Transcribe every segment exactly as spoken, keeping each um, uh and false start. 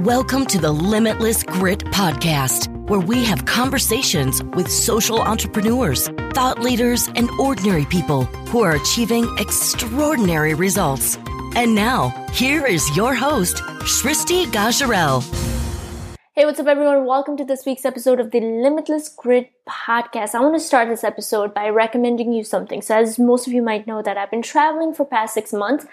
Welcome to the Limitless Grit Podcast, where we have conversations with social entrepreneurs, thought leaders, and ordinary people who are achieving extraordinary results. And now, here is your host, Shristi Gajarel. Hey, what's up, everyone? Welcome to this week's episode of the Limitless Grit Podcast. I want to start this episode by recommending you something. So as most of you might know, that I've been traveling for past six months.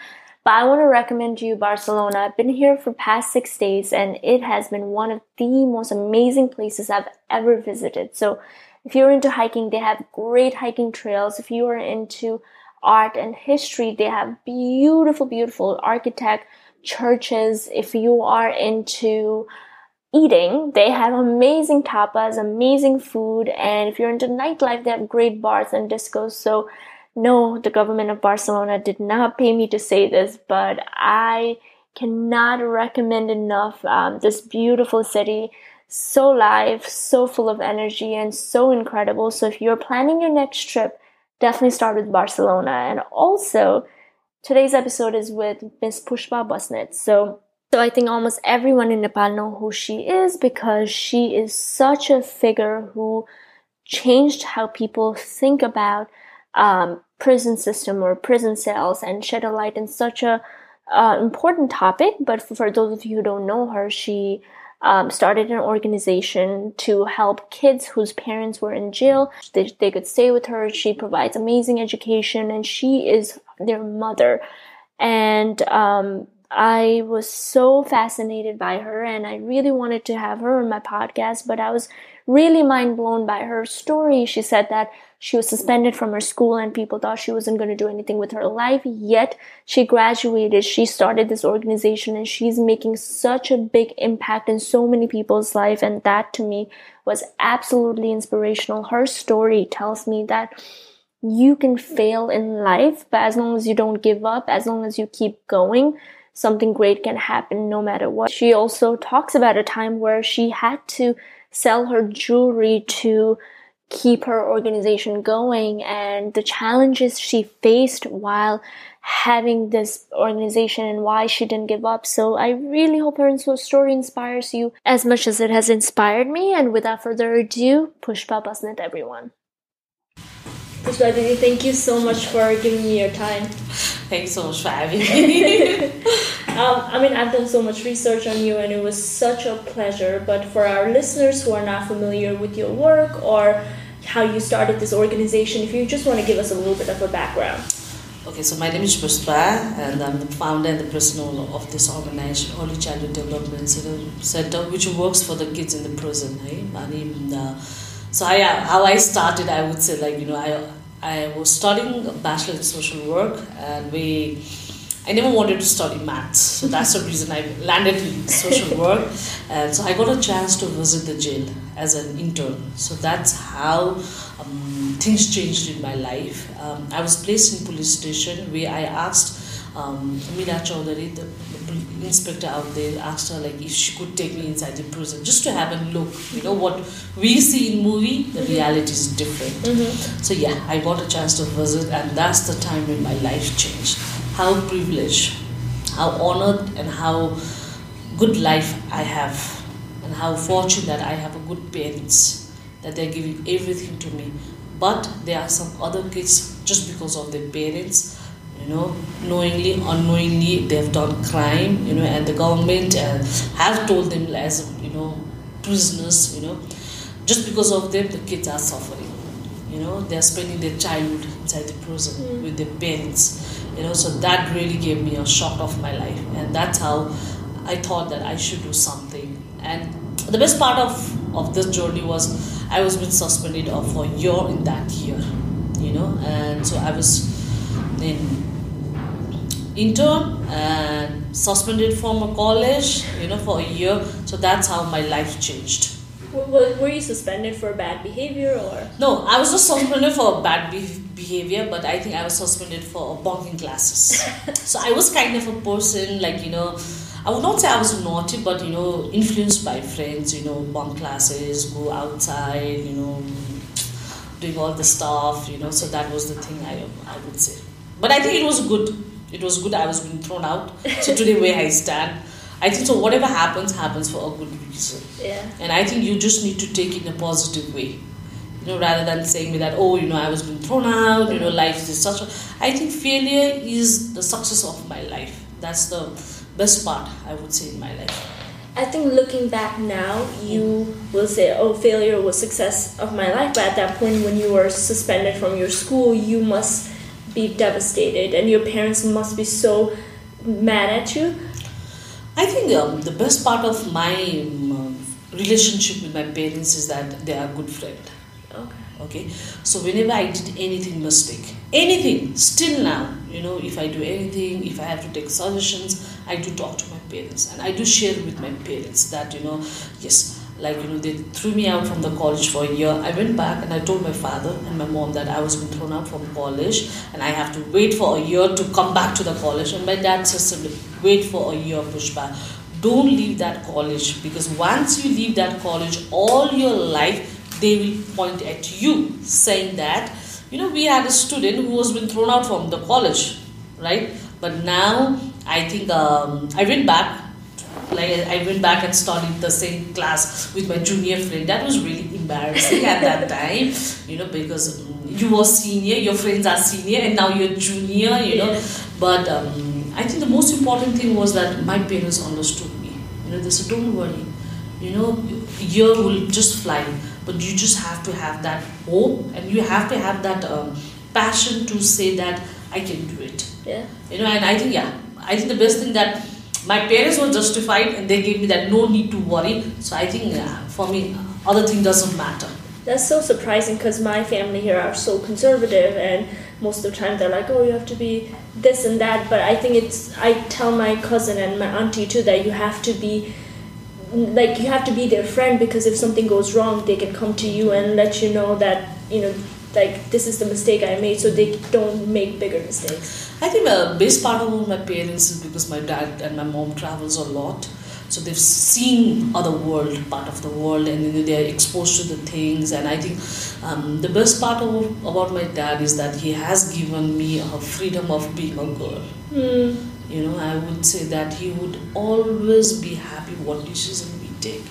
But I want to recommend to you Barcelona. I've been here for past six days and it has been one of the most amazing places I've ever visited. So if you're into hiking, they have great hiking trails. If you are into art and history, they have beautiful, beautiful architect churches. If you are into eating, they have amazing tapas, amazing food. And if you're into nightlife, they have great bars and discos. So no, the government of Barcelona did not pay me to say this, but I cannot recommend enough um, this beautiful city. So live, so full of energy, and so incredible. So if you're planning your next trip, definitely start with Barcelona. And also, today's episode is with Miss Pushpa Basnet. So, so I think almost everyone in Nepal knows who she is because she is such a figure who changed how people think about Um, prison system or prison cells and shed a light on such a uh, important topic. But for, for those of you who don't know her, she um, started an organization to help kids whose parents were in jail. They, they could stay with her. She provides amazing education and she is their mother. And um, I was so fascinated by her and I really wanted to have her on my podcast, but I was really mind blown by her story. She said that she was suspended from her school and people thought she wasn't going to do anything with her life. Yet she graduated, she started this organization and she's making such a big impact in so many people's life. And that to me was absolutely inspirational. Her story tells me that you can fail in life, but as long as you don't give up, as long as you keep going, something great can happen no matter what. She also talks about a time where she had to sell her jewelry to keep her organization going and the challenges she faced while having this organization and why she didn't give up. So I really hope her story inspires you as much as it has inspired me. And without further ado, Pushpa Basnet, everyone. Pushpa, Didi, thank you so much for giving me your time. Thanks so much for having me. um, I mean, I've done so much research on you and it was such a pleasure. But for our listeners who are not familiar with your work or how you started this organization, if you just want to give us a little bit of a background. Okay, so my name is Pushpa and I'm the founder and the president of this organization, Holy Child Development Center, which works for the kids in the prison. Right? And even, uh, so I, uh, how I started, I would say, like, you know, I I was studying a bachelor in social work and we I never wanted to study maths, so that's the reason I landed in social work. And so I got a chance to visit the jail as an intern. So that's how um, things changed in my life. Um, I was placed in police station where I asked um, Meera Chaudhary, the inspector out there, asked her like if she could take me inside the prison just to have a look. You know what we see in movie, the reality is different. Mm-hmm. So yeah, I got a chance to visit and that's the time when my life changed. How privileged, how honored and how good life I have and how fortunate I have a good parents that they're giving everything to me. But there are some other kids just because of their parents, you know, knowingly, unknowingly, they've done crime, you know, and the government uh, have told them as, you know, prisoners, you know, just because of them, the kids are suffering, you know, they're spending their childhood inside the prison mm. with their parents, you know, so that really gave me a shock of my life. And that's how I thought that I should do something. And the best part of, of this journey was I was been suspended for a year in that year, you know, and so I was in intern and suspended from a college, you know, for a year. So that's how my life changed. Were you suspended for bad behavior or? No, I was not suspended for bad be- behavior, but I think I was suspended for bonking classes. So I was kind of a person like, you know, I would not say I was naughty, but, you know, influenced by friends, you know, bunk classes, go outside, you know, doing all the stuff, you know, so that was the thing I, I would say. But I think it was good. It was good. I was being thrown out. So today where I stand, I think so whatever happens, happens for a good reason. Yeah. And I think you just need to take it in a positive way. You know, rather than saying that, oh, you know, I was being thrown out, you know, life is such a... I think failure is the success of my life. That's the best part, I would say, in my life. I think looking back now, you will say, oh, failure was success of my life. But at that point, when you were suspended from your school, you must be devastated. And your parents must be so mad at you. I think um, the best part of my um, relationship with my parents is that they are a good friend. Okay. Okay. So whenever I did anything mistake, anything, still now, you know, if I do anything, if I have to take suggestions, I do talk to my parents and I do share with my parents that, you know, yes, like, you know, they threw me out from the college for a year. I went back and I told my father and my mom that I was being thrown out from college and I have to wait for a year to come back to the college. And my dad says, wait for a year, Pushpa. Don't leave that college, because once you leave that college, all your life, they will point at you saying that, you know, we had a student who has been thrown out from the college, right? But now I think um, I went back, like I went back and studied the same class with my junior friend. That was really embarrassing at that time, you know, because you were senior, your friends are senior, and now you're junior, you know. But um, I think the most important thing was that my parents understood me. You know, they said, don't worry, you know, year will just fly. But you just have to have that hope and you have to have that um, passion to say that I can do it. Yeah. You know, and I think, yeah, I think the best thing that my parents were justified and they gave me that no need to worry. So I think yeah, for me, other thing doesn't matter. That's so surprising because my family here are so conservative and most of the time they're like, oh, you have to be this and that. But I think it's, I tell my cousin and my auntie too that you have to be like you have to be their friend, because if something goes wrong, they can come to you and let you know that, you know, like this is the mistake I made, so they don't make bigger mistakes. I think the best part of my parents is because my dad and my mom travels a lot. So they've seen other world, part of the world, and they're exposed to the things. And I think um, the best part of, about my dad is that he has given me a freedom of being a girl. Mm. You know, I would say that he would always be happy what decision we take.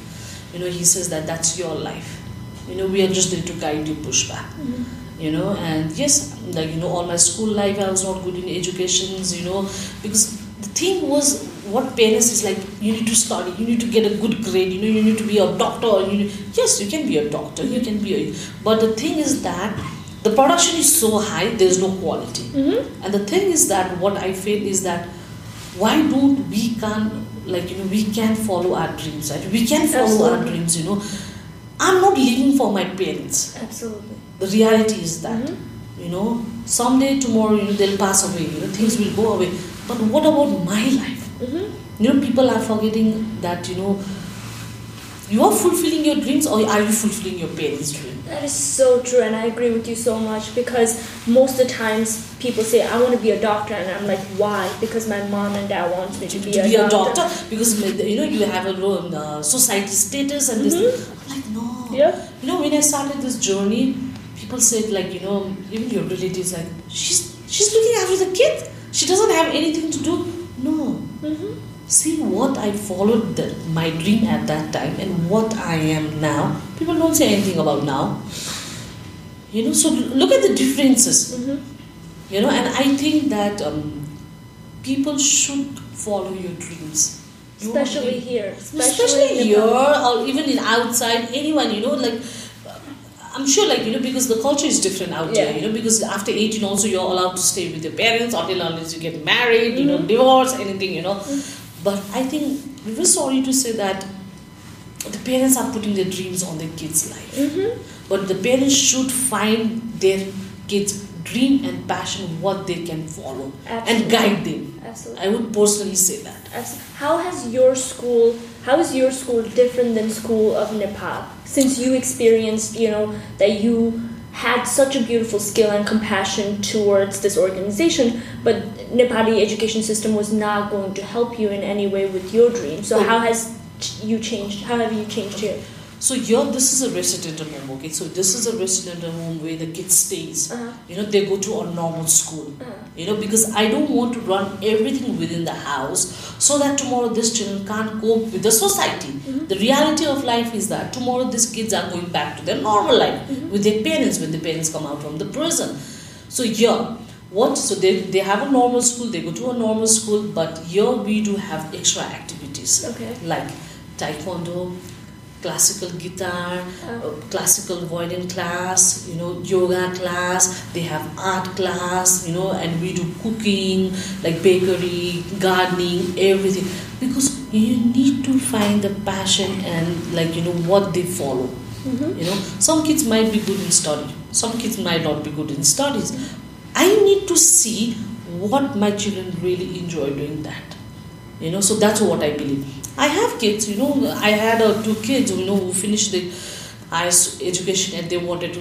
You know, he says that that's your life. You know, we are just there to guide you, Pushpa. Mm-hmm. You know, and yes, like, you know, all my school life, I was not good in education, you know, because the thing was, what parents is like, you need to study, you need to get a good grade, you know, you need to be a doctor. You need, yes, you can be a doctor, you can be a... But the thing is that the production is so high, there's no quality. Mm-hmm. And the thing is that what I feel is that why don't we can't, like, you know, we can follow our dreams, right? We can follow Absolutely. our dreams, you know. I'm not living for my parents. Absolutely. The reality is that, mm-hmm. you know, someday, tomorrow, you know, they'll pass away, you know, things will go away. But what about my life? Mm-hmm. You know, people are forgetting that, you know, you are fulfilling your dreams, or are you fulfilling your parents' dreams? That is so true, and I agree with you so much, because most of the times people say, I want to be a doctor, and I'm like, why? Because my mom and dad want me to, to be, to a, be doctor. a doctor. Because, you know, you have a role in uh, society status and mm-hmm. this. I'm like, no. Yeah. You know, when I started this journey, people said, like, you know, even your relatives, like, she's, she's looking after the kids. She doesn't have anything to do. No. Mm-hmm. See what I followed, the, my dream at that time, and what I am now. People don't say anything about now. You know, so look at the differences. Mm-hmm. You know, and I think that um, people should follow your dreams. You especially here. Especially, especially here, or even in outside, anyone, you know, like... I'm sure, like, you know, because the culture is different out yeah. there, you know, because after eighteen also you're allowed to stay with your parents until unless you get married, mm-hmm. you know, divorce, anything, you know. Mm-hmm. But I think we were sorry to say that the parents are putting their dreams on their kids' life. Mm-hmm. But the parents should find their kids' dream and passion, what they can follow. Absolutely. And guide them. Absolutely. I would personally say that. Absolutely. How has your school... How is your school different than school of Nepal? Since you experienced, you know, that you had such a beautiful skill and compassion towards this organization, but Nepali education system was not going to help you in any way with your dream. So how has you changed? How have you changed here? So here, this is a residential home, okay? So this is a residential home where the kids stays. Uh-huh. You know, they go to a normal school. Uh-huh. You know, because I don't want to run everything within the house so that tomorrow these children can't cope with the society. Mm-hmm. The reality of life is that tomorrow these kids are going back to their normal life mm-hmm. with their parents when the parents come out from the prison. So here, what? So they, they have a normal school, they go to a normal school, but here we do have extra activities okay. like taekwondo, classical guitar, uh, classical violin class, you know, yoga class, they have art class, you know, and we do cooking, like bakery, gardening, everything. Because you need to find the passion and like, you know, what they follow. Mm-hmm. You know, some kids might be good in study, some kids might not be good in studies. I need to see what my children really enjoy doing that. You know, so that's what I believe. I have kids, you know, I had uh, two kids, you know, who finished their higher education and they wanted to,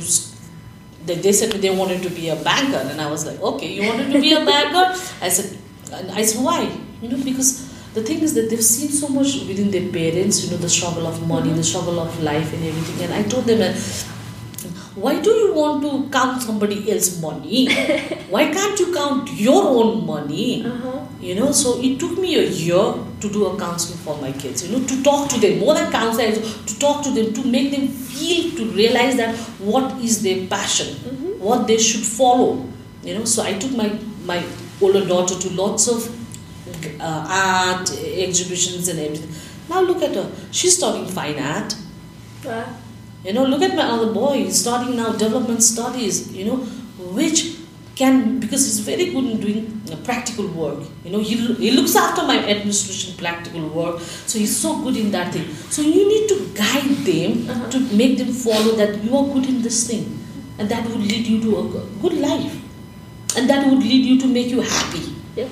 they, they said they wanted to be a banker. And I was like, okay, you wanted to be a banker? I said, I said, why? You know, because the thing is that they've seen so much within their parents, you know, the struggle of money, the struggle of life and everything. And I told them, uh, why do you want to count somebody else's money? Why can't you count your own money? Uh-huh. You know, so it took me a year to do a counseling for my kids, you know, to talk to them, more than counseling, to talk to them, to make them feel, to realize that what is their passion, mm-hmm. what they should follow, you know. So I took my, my older daughter to lots of uh, art exhibitions and everything. Now look at her, she's studying fine art. Wow. You know, look at my other boy, he's studying now development studies, you know, which can, because he's very good in doing practical work. You know, he, he looks after my administration practical work, so he's so good in that thing. So you need to guide them uh-huh. to make them follow that you are good in this thing, and that would lead you to a good life, and that would lead you to make you happy. Yeah,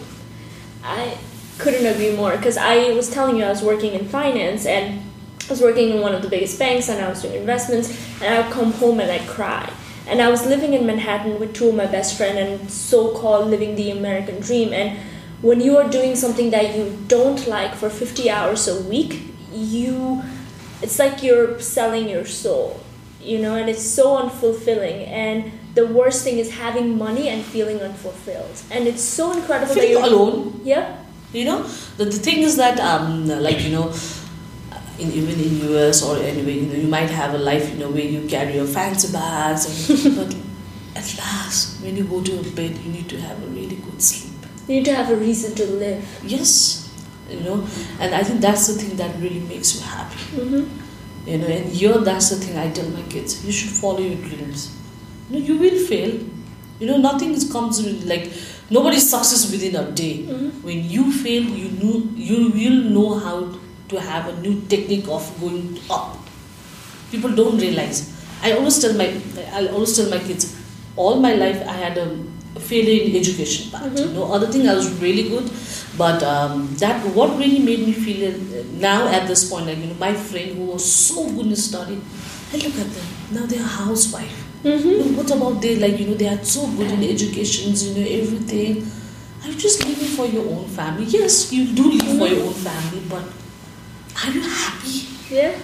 I couldn't agree more, because I was telling you I was working in finance, and I was working in one of the biggest banks, and I was doing investments, and I would come home and I'd cry. And I was living in Manhattan with two of my best friends and so-called living the American dream. And when you are doing something that you don't like for fifty hours a week, you it's like you're selling your soul, you know, and it's so unfulfilling. And the worst thing is having money and feeling unfulfilled. And it's so incredible that you're alone. Yeah. You know, the, the thing is that, um, like, you know, In, even in U S or anyway, you know, you might have a life, you know, where you carry your fancy bags, and, but at last, when you go to your bed, you need to have a really good sleep. You need to have a reason to live. Yes, you know, and I think that's the thing that really makes you happy. Mm-hmm. You know, and here, that's the thing I tell my kids: you should follow your dreams. You know, you will fail. You know, nothing comes with, like, nobody's success within a day. Mm-hmm. When you fail, you know, you will know how to have a new technique of going up. People don't realize. I always tell my, I always tell my kids, all my life I had a failure in education part. Mm-hmm. You know, other thing I was really good, but um, that what really made me feel now at this point, like, you know, my friend who was so good in study, I look at them now, they are housewife. Mm-hmm. You know, what about they, like, you know, they are so good in education, you know, everything. Are you just living for your own family? Yes, you do live for your own family, but are you happy? Yeah.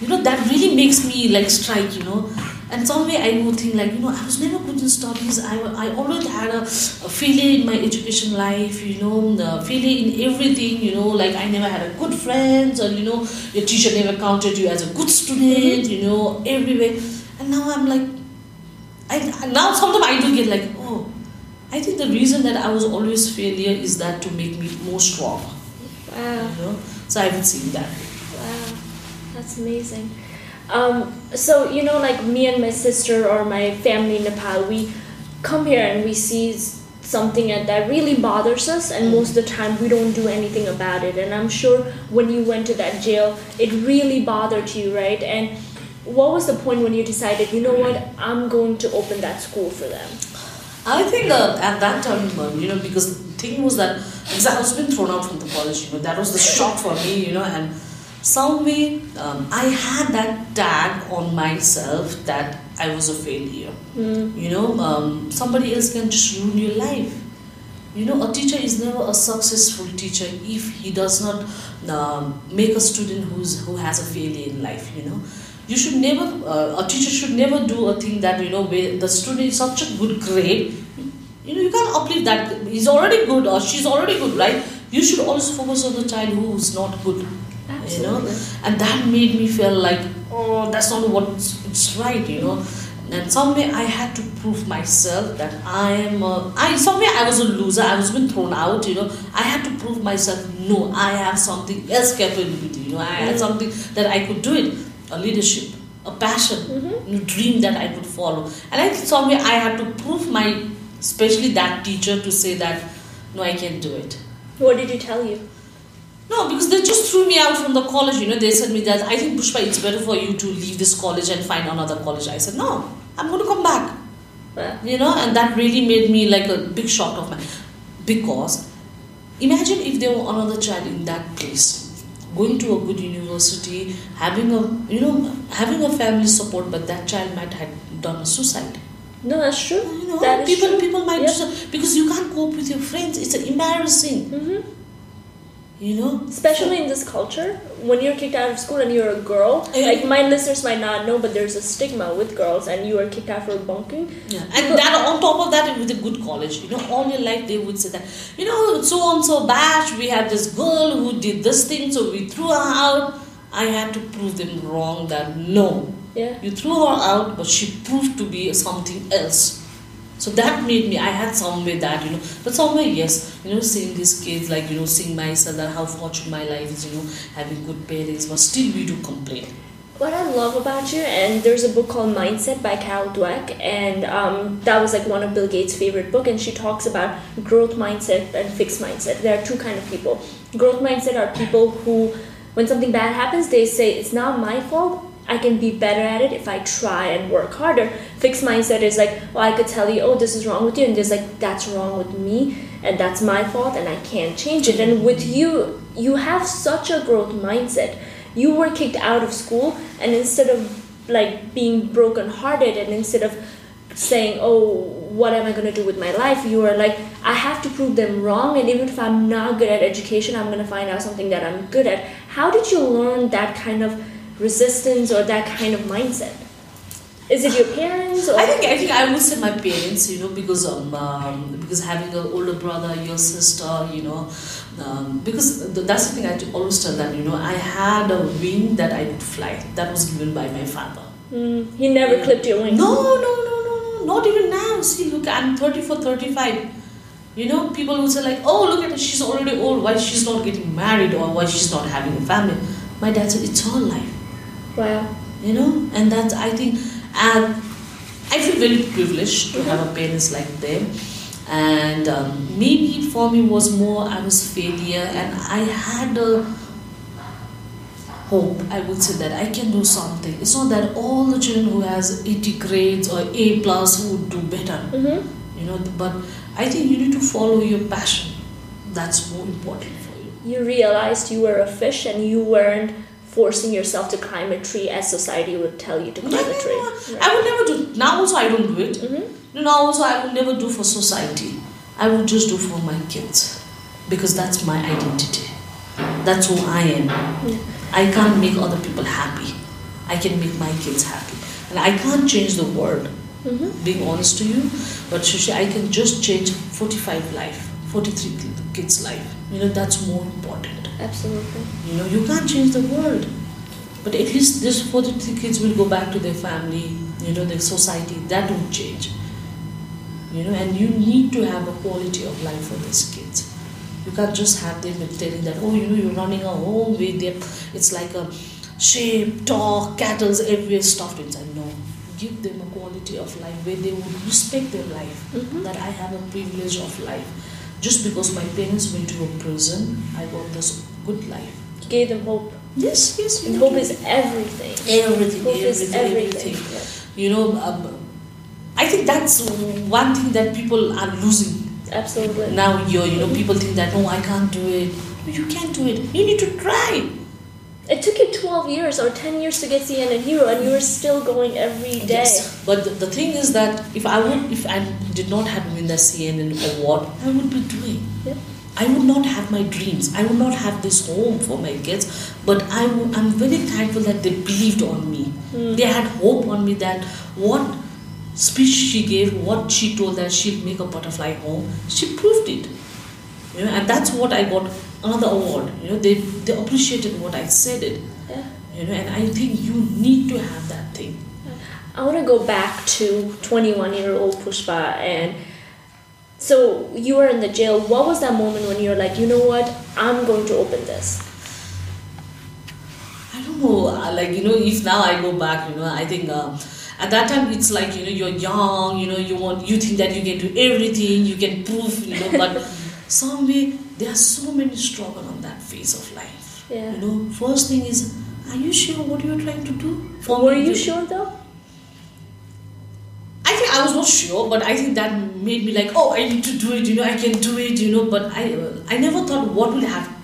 You know, that really makes me, like, strike, you know. And some way I would think, like, you know, I was never good in studies. I, I always had a, a failure in my education life, you know, the failure in everything, you know, like, I never had a good friends, or, you know, your teacher never counted you as a good student, you know, everywhere. And now I'm like, I now sometimes I do get like, oh, I think the reason that I was always failure is that to make me more strong. Wow. You know? So I haven't seen that. Wow, that's amazing. Um, so, you know, like me and my sister or my family in Nepal, we come here and we see something that really bothers us, and most of the time we don't do anything about it. And I'm sure when you went to that jail, it really bothered you, right? And what was the point when you decided, you know what, I'm going to open that school for them? I think uh, at that time, you know, because the thing was that, because I was being thrown out from the college, you know, that was the shock for me, you know, and some way um, I had that tag on myself that I was a failure. Mm. You know, um, somebody else can just ruin your life. You know, a teacher is never a successful teacher if he does not um, make a student who's who has a failure in life, you know. You should never, uh, a teacher should never do a thing that, you know, where the student is such a good grade, you know, you can't uplift that. He's already good or she's already good, right? You should also focus on the child who's not good. Absolutely. You know, and that made me feel like, oh, that's not what's it's right, you know. And somewhere I had to prove myself that I am a, I, somewhere I was a loser, I was been thrown out, you know. I had to prove myself, no, I have something else capability, you know, I had something that I could do it. A leadership, a passion, mm-hmm. a dream that I could follow. And I somewhere I had to prove my, especially that teacher to say that, no, I can do it. What did he tell you? No, because they just threw me out from the college, you know, they said me that, I think Pushpa, it's better for you to leave this college and find another college. I said, no, I'm going to come back, right. You know, and that really made me like a big shock of my, because imagine if there were another child in that place, going to a good university, having a, you know, having a family support, but that child might have done a suicide. No, that's true. You know, that people, is true. People might, yep. do, because you can't cope with your friends, it's embarrassing. Mm-hmm. You know, especially in this culture, when you're kicked out of school and you're a girl, yeah. like my listeners might not know, but there's a stigma with girls, and you are kicked out for bunking. Yeah, and people, that on top of that, with a good college, you know, all your life they would say that, you know, so and so batch, we had this girl who did this thing, so we threw her out. I had to prove them wrong that no, yeah, you threw her out, but she proved to be something else. So that made me, I had somewhere that, you know, but somewhere, yes, you know, seeing these kids, like, you know, seeing myself, that how fortunate my life is, you know, having good parents, but still we do complain. What I love about you, and there's a book called Mindset by Carol Dweck, and um, that was like one of Bill Gates' favorite book, and she talks about growth mindset and fixed mindset. There are two kind of people. Growth mindset are people who, when something bad happens, they say, it's not my fault. I can be better at it if I try and work harder. Fixed mindset is like, well, I could tell you, oh, this is wrong with you. And there's like, that's wrong with me. And that's my fault. And I can't change it. And with you, you have such a growth mindset. You were kicked out of school. And instead of like being brokenhearted and instead of saying, oh, what am I going to do with my life? You are like, I have to prove them wrong. And even if I'm not good at education, I'm going to find out something that I'm good at. How did you learn that kind of resistance or that kind of mindset? Is it your parents? Or I think I think I would say my parents, you know, because um, um because having an older brother, your sister, you know, um, because th- that's the thing I always tell that, you know, I had a wing that I could fly. That was given by my father. Mm, he never yeah. clipped your wings. No, no, no, no, no, not even now. See, look, I'm thirty-four, thirty-five. You know, people who say like, oh, look at her, she's already old. Why she's not getting married or why she's not having a family? My dad said, it's her life. Wow. You know, and that's, I think, and I feel very privileged to mm-hmm. have a parents like them. And um, maybe for me was more, I was failure and I had a hope, I would say that I can do something. It's not that all the children who has eighty grades or A plus would do better, mm-hmm. you know, but I think you need to follow your passion. That's more important for you. You realized you were a fish and you weren't forcing yourself to climb a tree as society would tell you to climb yeah, a tree. Yeah. Right. I would never do it. Now also I don't do it. Mm-hmm. Now also I would never do for society. I would just do for my kids. Because that's my identity. That's who I am. Yeah. I can't make other people happy. I can make my kids happy. And I can't change the world. Mm-hmm. Being honest to you. But Shushi, I can just change forty-five life. forty-three kids' life. You know, that's more important. Absolutely. You know, you can't change the world. But at least these forty-three kids will go back to their family, you know, their society. That won't change. You know, and you need to have a quality of life for these kids. You can't just have them telling that, oh, you know, you're running a home with them. It's like a sheep, dog, cattle, everywhere stuffed inside. No. Give them a quality of life where they would respect their life. Mm-hmm. That I have a privilege of life. Just because my parents went to a prison, I got this good life. You gave them hope. Yes, yes. And hope is everything. Everything, hope everything, is everything. everything. Yeah. You know, um, I think that's one thing that people are losing. Absolutely. Now, you're, you know, people think that, no, I can't do it. You can't do it. You need to try. It took you twelve years or ten years to get C N N Hero, and you were still going every day. Yes. But the, the thing is that if I would, if I did not have win the C N N award, I would be doing. Yeah. I would not have my dreams. I would not have this home for my kids. But I'm, I'm very thankful that they believed on me. Mm. They had hope on me that what speech she gave, what she told that she'd make a butterfly home, she proved it. You know, and that's what I got another award. You know, they they appreciated what I said it. Yeah. You know, and I think you need to have that thing. I want to go back to twenty-one-year-old Pushpa. And so you were in the jail. What was that moment when you were like, you know what, I'm going to open this? I don't know. Like, you know, if now I go back, you know, I think uh, at that time it's like, you know, you're young, you know, you want, you think that you can do everything, you can prove, you know, but some way there are so many struggles on that phase of life. Yeah. You know, first thing is, are you sure what you're trying to do? For were you do? Sure though? I was not sure, but I think that made me like, oh, I need to do it, you know, I can do it, you know, but I I never thought what will happen,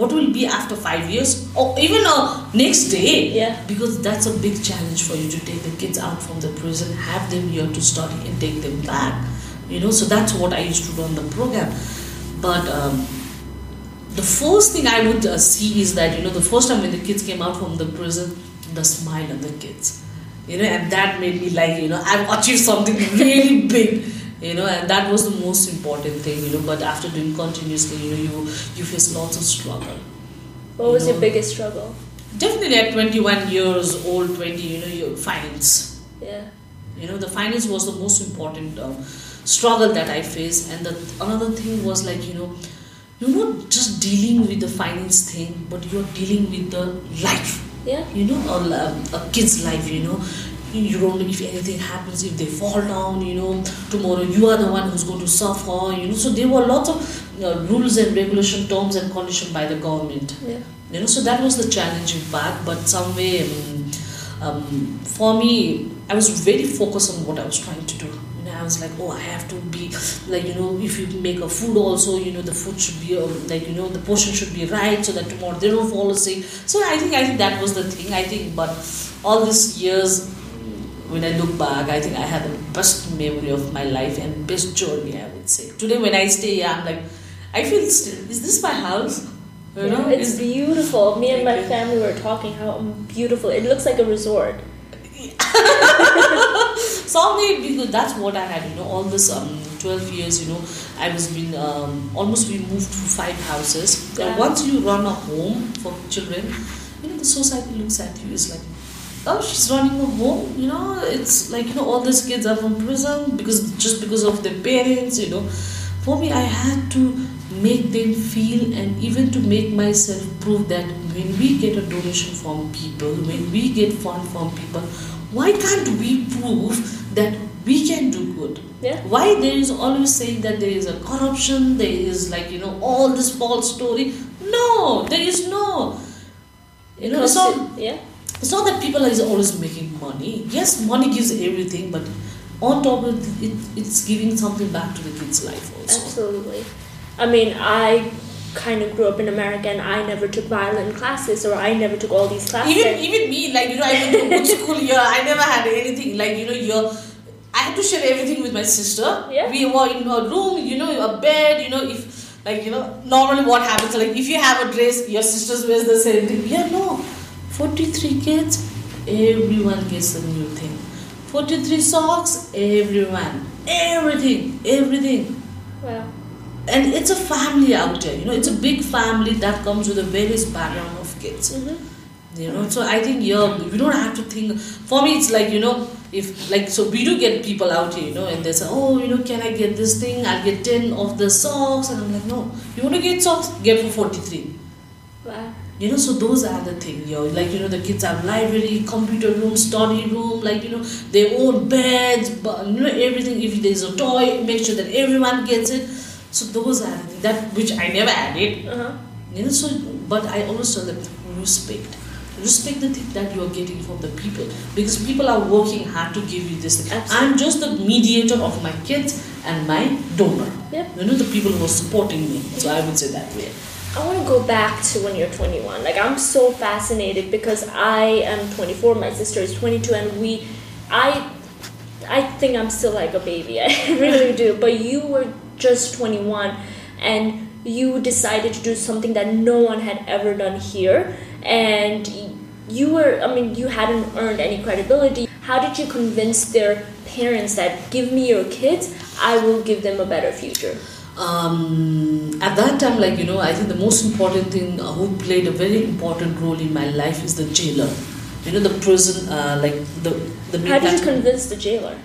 what will be after five years or even uh, next day. Yeah. Because that's a big challenge for you to take the kids out from the prison, have them here to study and take them back, you know, so that's what I used to do on the program. But um, the first thing I would uh, see is that, you know, the first time when the kids came out from the prison, the smile on the kids. You know, and that made me like, you know, I've achieved something really big, you know, and that was the most important thing, you know, but after doing continuously, you know, you, you face lots of struggle. What was your biggest struggle? Definitely at twenty-one years old, twenty, you know, your finance. Yeah. You know, the finance was the most important uh, struggle that I faced. And the another thing was like, you know, you're not just dealing with the finance thing, but you're dealing with the life. Yeah. You know, or, um, a kid's life, you know, you don't know if anything happens, if they fall down, you know, tomorrow you are the one who's going to suffer, you know, so there were lots of you know, rules and regulation, terms and conditions by the government. Yeah. You know, so that was the challenging part, but some way, um, um, for me, I was very focused on what I was trying to do. You know, I was like, oh, I have to be, like, you know, if you make a food also, you know, the food should be, like, you know, the portion should be right so that tomorrow they don't fall sick. So I think, I think that was the thing, I think, but all these years, when I look back, I think I have the best memory of my life and best journey, I would say. Today, when I stay here, I'm like, I feel still, is this my house? You know, yeah, it's, it's beautiful. Me and my family were talking how beautiful, it looks like a resort. Someway, because that's what I had, you know, all this um, twelve years, you know, I was being, um, almost we moved to five houses. Yeah. Uh, once you run a home for children, you know, the society looks at you, it's like, oh, she's running a home, you know, it's like, you know, all these kids are from prison because just because of their parents, you know. For me, I had to make them feel and even to make myself prove that when we get a donation from people, when we get fund from people, why can't we prove that we can do good? Yeah. Why there is always saying that there is a corruption, there is like, you know, all this false story. No, there is no. You know, it's not, yeah. It's not that people are always making money. Yes, money gives everything, but on top of it, it's giving something back to the kids' life also. Absolutely. I mean, I kind of grew up in America and I never took violin classes or I never took all these classes. Even even me, like, you know, I went to good school here. I never had anything, like, you know, you're, I had to share everything with my sister. Yeah. We were in her room, you know, a bed, you know, if, like, you know, normally what happens, like, if you have a dress, your sister wears the same thing. Yeah, no. forty-three kids, everyone gets a new thing. forty-three socks, everyone. Everything, everything. Wow. And it's a family out there, you know, it's a big family that comes with a various background of kids, mm-hmm. you know, so I think, yeah, we don't have to think, for me it's like, you know, if, like, so we do get people out here, you know, and they say, oh, you know, can I get this thing, I'll get ten of the socks, and I'm like, no, you want to get socks, get for forty-three. Wow. You know, so those are the things, you know, like, you know, the kids have library, computer room, study room, like, you know, their own beds, but, you know, everything, if there's a toy, make sure that everyone gets it. So those are that which I never added, uh-huh. you know. So, but I always tell them respect, respect the thing that you are getting from the people because people are working hard to give you this. Absolutely. I'm just the mediator of my kids and my donor. Yep. You know, the people who are supporting me. So I would say that way. I want to go back to when you're twenty-one. Like I'm so fascinated because I am twenty-four. My sister is twenty-two, and we, I, I think I'm still like a baby. I really do. But you were just twenty-one and you decided to do something that no one had ever done here, and you were, I mean, you hadn't earned any credibility. How did you convince their parents that, give me your kids, I will give them a better future? Um, at that time, like, you know, I think the most important thing, uh, who played a very important role in my life is the jailer. You know, the prison, uh, like, the... the How did you convince the jailer?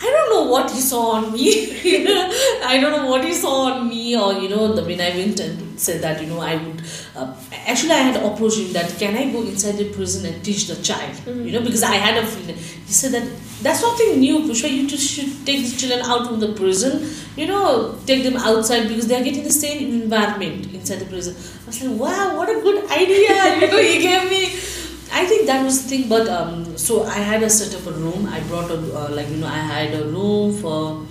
I don't know what he saw on me. you know, I don't know what he saw on me, or, you know, the, when I went and said that, you know, I would... Uh, actually, I had approached him that, can I go inside the prison and teach the child? Mm-hmm. You know, because I had a feeling. He said that, that's something new, Pushpa. You just should take the children out of the prison, you know, take them outside, because they are getting the same environment inside the prison. I was like, wow, what a good idea. You know, he gave me... I think that was the thing, but um, so I had a set up a room. I brought a uh, like you know I had a room for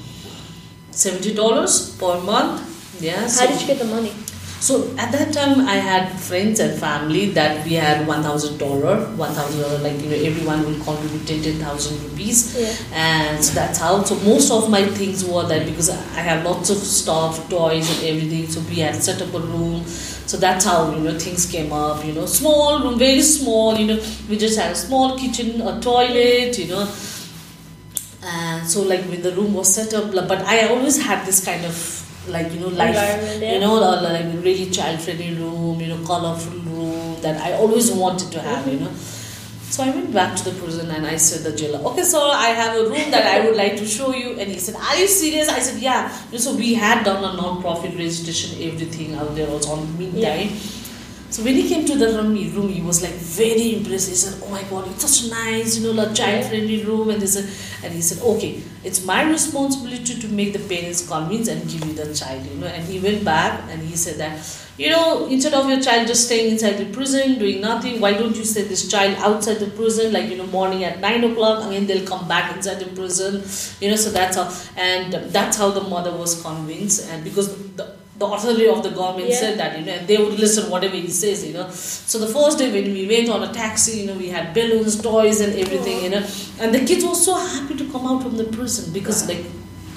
seventy dollars per month. Yeah. So, how did you get the money? So at that time I had friends and family that we had one thousand dollar, one thousand dollar. Like you know everyone will contribute ten ten thousand rupees, yeah. And so that's how. So most of my things were that, because I had lots of stuff, toys and everything. So we had set up a room. So that's how, you know, things came up, you know, small room, very small, you know, we just had a small kitchen, a toilet, you know, and so like when the room was set up, but I always had this kind of, like, you know, life, yeah. you know, like really child-friendly room, you know, colorful room that I always wanted to have, you know. So I went back to the prison and I said to the jailer, okay, so I have a room that I would like to show you. And he said, are you serious? I said, yeah. And so we had done a non-profit registration, everything out there was on midnight. Yeah. So when he came to the room, he was like very impressed. He said, oh my God, it's such a nice, you know, child-friendly room. And, this, and he said, okay, it's my responsibility to make the parents convinced and give you the child, you know. And he went back and he said that, you know, instead of your child just staying inside the prison, doing nothing, why don't you send this child outside the prison, like, you know, morning at nine o'clock, again they'll come back inside the prison, you know. So that's how, and that's how the mother was convinced, and because the The authority of the government yeah. said that, you know, and they would listen whatever he says, you know. So the first day when we went on a taxi, you know, we had balloons, toys and everything, Aww. you know. And the kids were so happy to come out from the prison, because wow. like,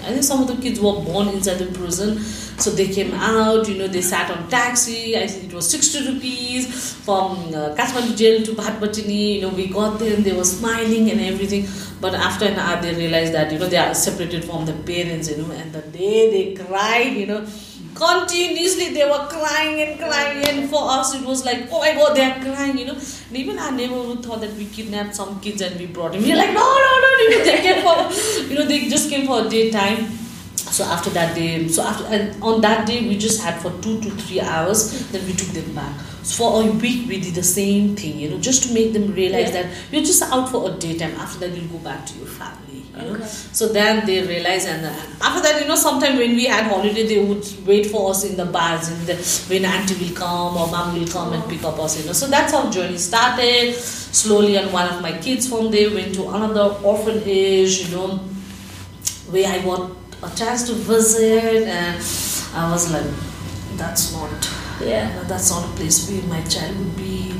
I think some of the kids were born inside the prison. So they came out, you know, they sat on taxi. I think it was sixty rupees from uh, Kathmandu jail to Bhatbatini. You know, we got there and they were smiling and everything. But after an hour they realized that, you know, they are separated from the parents, you know. And the day they cried, you know. Continuously they were crying and crying, and for us it was like, oh my God, they are crying, you know. And even our neighborhood thought that we kidnapped some kids and we brought them. We were like, no, no, no, you know, they came for, you know, they just came for a day time. So after that day, so after and on that day we just had for two to three hours. Then we took them back. So for a week we did the same thing, you know, just to make them realize yeah. that you're just out for a day time. After that you'll go back to your family. You know? Okay. So then they realized, and after that, you know, sometimes when we had holiday, they would wait for us in the bars, and the, when auntie will come or mom will come and pick up us, you know. So that's how journey started slowly. And one of my kids from there went to another orphanage, you know, where I got a chance to visit, and I was like, that's not, yeah, you know, that's not a place where my child would be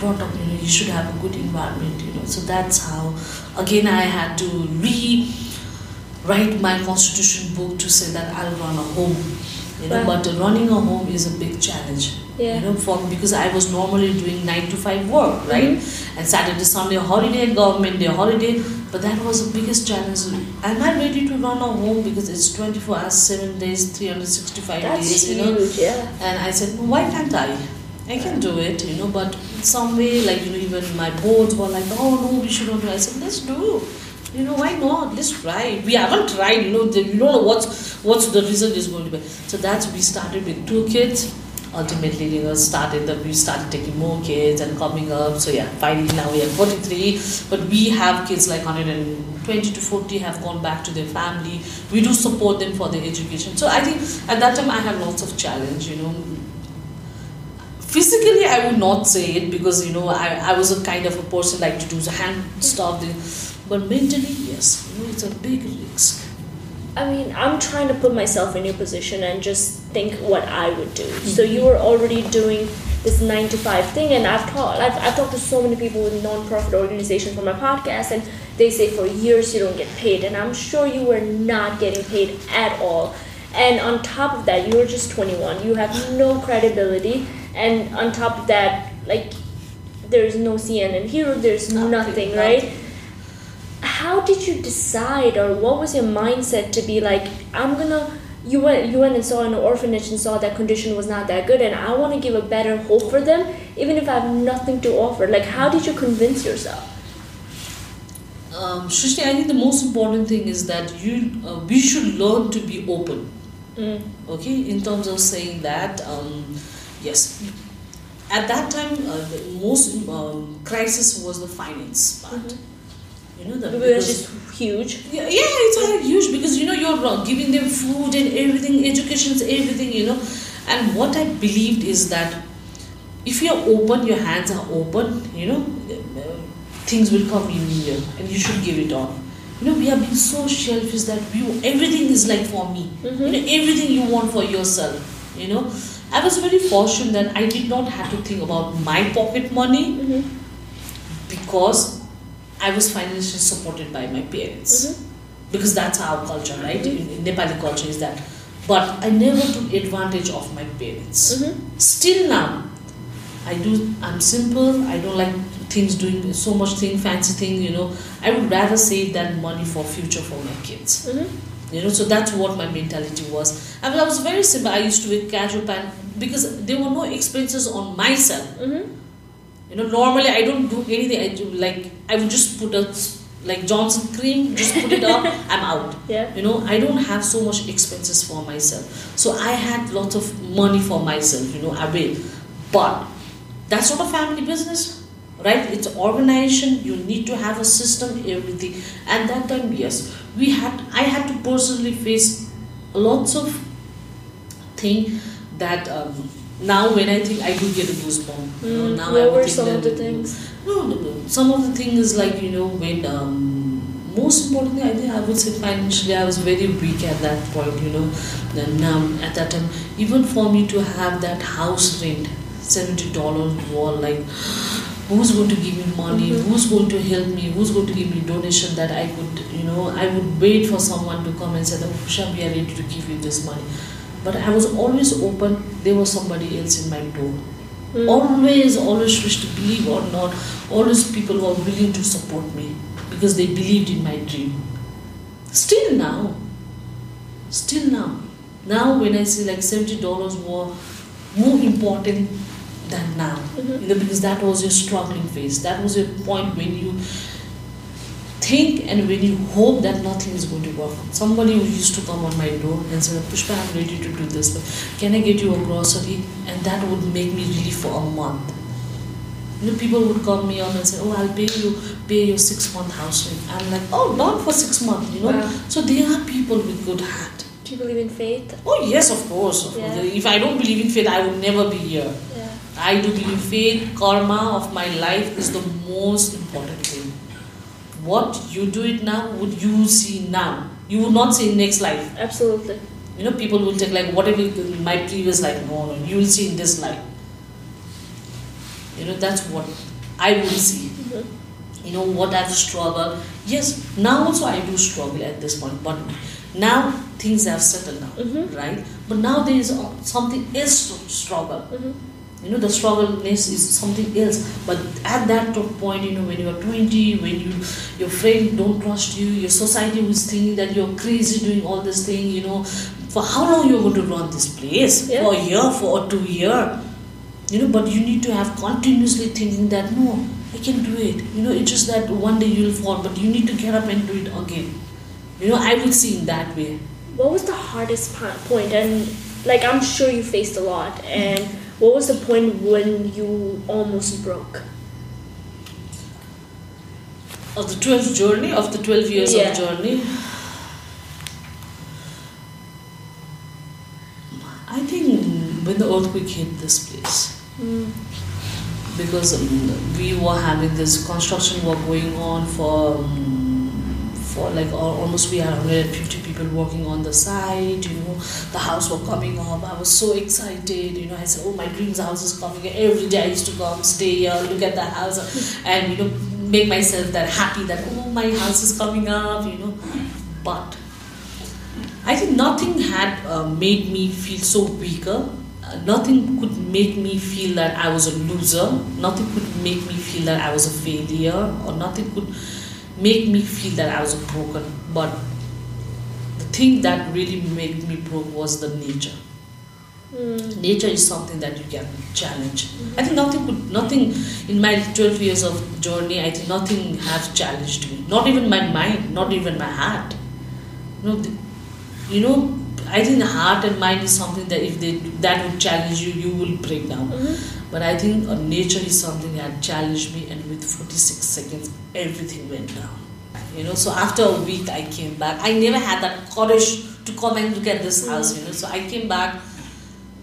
brought up. You know, you should have a good environment, you know. So that's how. Again, I had to rewrite my constitution book to say that I'll run a home, you know. Wow. But running a home is a big challenge, yeah. you know, for, because I was normally doing nine to five work, right? Mm-hmm. And Saturday, Sunday, holiday, government day, holiday. But that was the biggest challenge. Am I ready to run a home, because it's twenty-four hours, seven days, three hundred sixty-five That's days, huge, you know? Yeah. And I said, well, why can't I? I can do it, you know, but in some way, like, you know, even my boards were like, oh, no, we should not do it. I said, let's do. You know, why not? Let's try. We haven't tried, you know, the, you don't know what's, what's the result is going to be. So that's, we started with two kids. Ultimately, you know, started that we started taking more kids and coming up. So yeah, finally now we are forty-three, but we have kids like one hundred twenty to forty have gone back to their family. We do support them for their education. So I think at that time I had lots of challenge, you know. Physically, I would not say it, because, you know, I, I was a kind of a person like to do the hand stuff, but mentally, yes, you know, it's a big risk. I mean, I'm trying to put myself in your position and just think what I would do. Mm-hmm. So you were already doing this nine to five thing, and I've talked I've, I've talked to so many people with non-profit organizations for my podcast, and they say for years you don't get paid, and I'm sure you were not getting paid at all. And on top of that, you're just twenty-one. You have no credibility. And on top of that, like, there's no C N N Hero. There's nothing, nothing, right? How did you decide, or what was your mindset to be like, I'm gonna, you went, you went and saw an orphanage and saw that condition was not that good, and I want to give a better hope for them, even if I have nothing to offer. Like, how did you convince yourself? Um, Shristi, I think the most important thing is that you, uh, we should learn to be open. Mm. Okay, in terms of saying that, um, yes, at that time, uh, the most um, crisis was the finance part. Mm-hmm. You know, the, because it's huge. Yeah, yeah, it's huge because you know you're giving them food and everything, education's everything. You know, and what I believed is that if you're open, your hands are open. You know, things will come in here and you should give it on. You know, we have been so selfish that we, everything is like for me. Mm-hmm. You know, everything you want for yourself. You know, I was very fortunate that I did not have to think about my pocket money mm-hmm. because I was financially supported by my parents. Mm-hmm. Because that's our culture, right? Mm-hmm. In, in Nepali culture is that. But I never took advantage of my parents. Mm-hmm. Still now, I do, I'm simple, I don't like things doing so much thing, fancy thing, you know. I would rather save that money for future for my kids. Mm-hmm. You know, so that's what my mentality was. I mean, I was very simple. I used to wear casual pants because there were no expenses on myself. Mm-hmm. You know, normally I don't do anything. I do like, I would just put a, like Johnson cream, just put it up, I'm out. Yeah. You know, I don't have so much expenses for myself. So I had lots of money for myself, you know, I will. But that's not a family business. Right, it's organization. You need to have a system, everything. And that time, yes, we had. I had to personally face lots of thing that um, now when I think I do get a goosebump. Mm, you know, now what were some that, of the things? No, no, no, some of the things is like you know when um, most importantly, I think I would say financially I was very weak at that point. You know, and now at that time, even for me to have that house rent, seventy dollars wall like. Who's going to give me money? Mm-hmm. Who's going to help me? Who's going to give me donation that I would, you know, I would wait for someone to come and say, oh, Pushpa, we are ready to give you this money. But I was always open. There was somebody else in my door. Mm-hmm. Always, always wish to believe or not. Always people who are willing to support me because they believed in my dream. Still now. Still now. Now when I say like seventy dollars more, more important than now, mm-hmm. you know, because that was your struggling phase. That was your point when you think and when you hope that nothing is going to work. Somebody who used to come on my door and say, Pushpa, I'm ready to do this, but can I get you a grocery? And that would make me relief for a month. You know, people would call me up and say, oh, I'll pay you, pay your six month house rent. I'm like, oh, not for six months, you know. Wow. So there are people with good heart. Do you believe in faith? Oh, yes, of course. Of yeah. course. If I don't believe in faith, I would never be here. I do believe faith, karma of my life is the most important thing. What you do it now, what you see now, you would not see in next life. Absolutely. You know, people will take like, whatever my previous life, no, no, you will see in this life. You know, that's what I will see. Mm-hmm. You know, what I've struggled. Yes, now also I do struggle at this point, but now things have settled now, mm-hmm. right? But now there is something else to struggle. Mm-hmm. You know, the struggleness is something else. But at that point, you know, when you are twenty, when you your friend don't trust you, your society was thinking that you're crazy doing all this thing, you know. For how long you're going to run this place? Yeah. For a year, for two years. You know, but you need to have continuously thinking that, no, I can do it. You know, it's just that one day you'll fall, but you need to get up and do it again. You know, I would see in that way. What was the hardest point? And, like, I'm sure you faced a lot. And what was the point when you almost broke? Of the twelfth journey, of the twelve years yeah. of journey, I think when the earthquake hit this place, mm. because um, we were having this construction work going on for um, for like almost we had one hundred fifty people working on the site, you know, the house was coming up. I was so excited, you know, I said, oh, my dreams house is coming. Every day I used to come, stay here, look at the house and, you know, make myself that happy that, oh, my house is coming up, you know. But I think nothing had uh, made me feel so weaker. Uh, nothing could make me feel that I was a loser. Nothing could make me feel that I was a failure, or nothing could make me feel that I was broken. But the thing that really made me broke was the nature. Mm. Nature is something that you can challenge. Mm-hmm. I think nothing could, nothing in my twelve years of journey, I think nothing has challenged me. Not even my mind, not even my heart. You know, the, you know, I think the heart and mind is something that if they that would challenge you, you will break down. Mm-hmm. But I think uh, nature is something that challenged me, and with forty-six seconds, everything went down. You know, so after a week, I came back. I never had that courage to come and look at this house. You know, so I came back.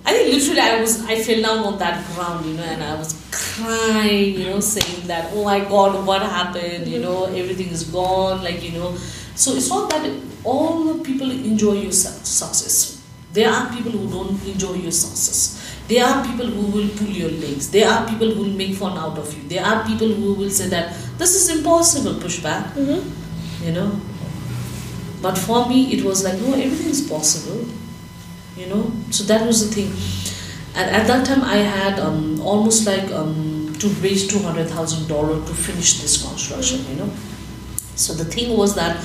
I think literally I was, I fell down on that ground, you know, and I was crying, you know, saying that, oh my God, what happened, you know, everything is gone, like, you know. So it's not that all the people enjoy your success. There are people who don't enjoy your success. There are people who will pull your legs. There are people who will make fun out of you. There are people who will say that, this is impossible, Pushpa, mm-hmm. you know. But for me, it was like, no, everything is possible. You know, so that was the thing. And at that time I had um, almost like um, to raise two hundred thousand dollars to finish this construction, you know. So the thing was that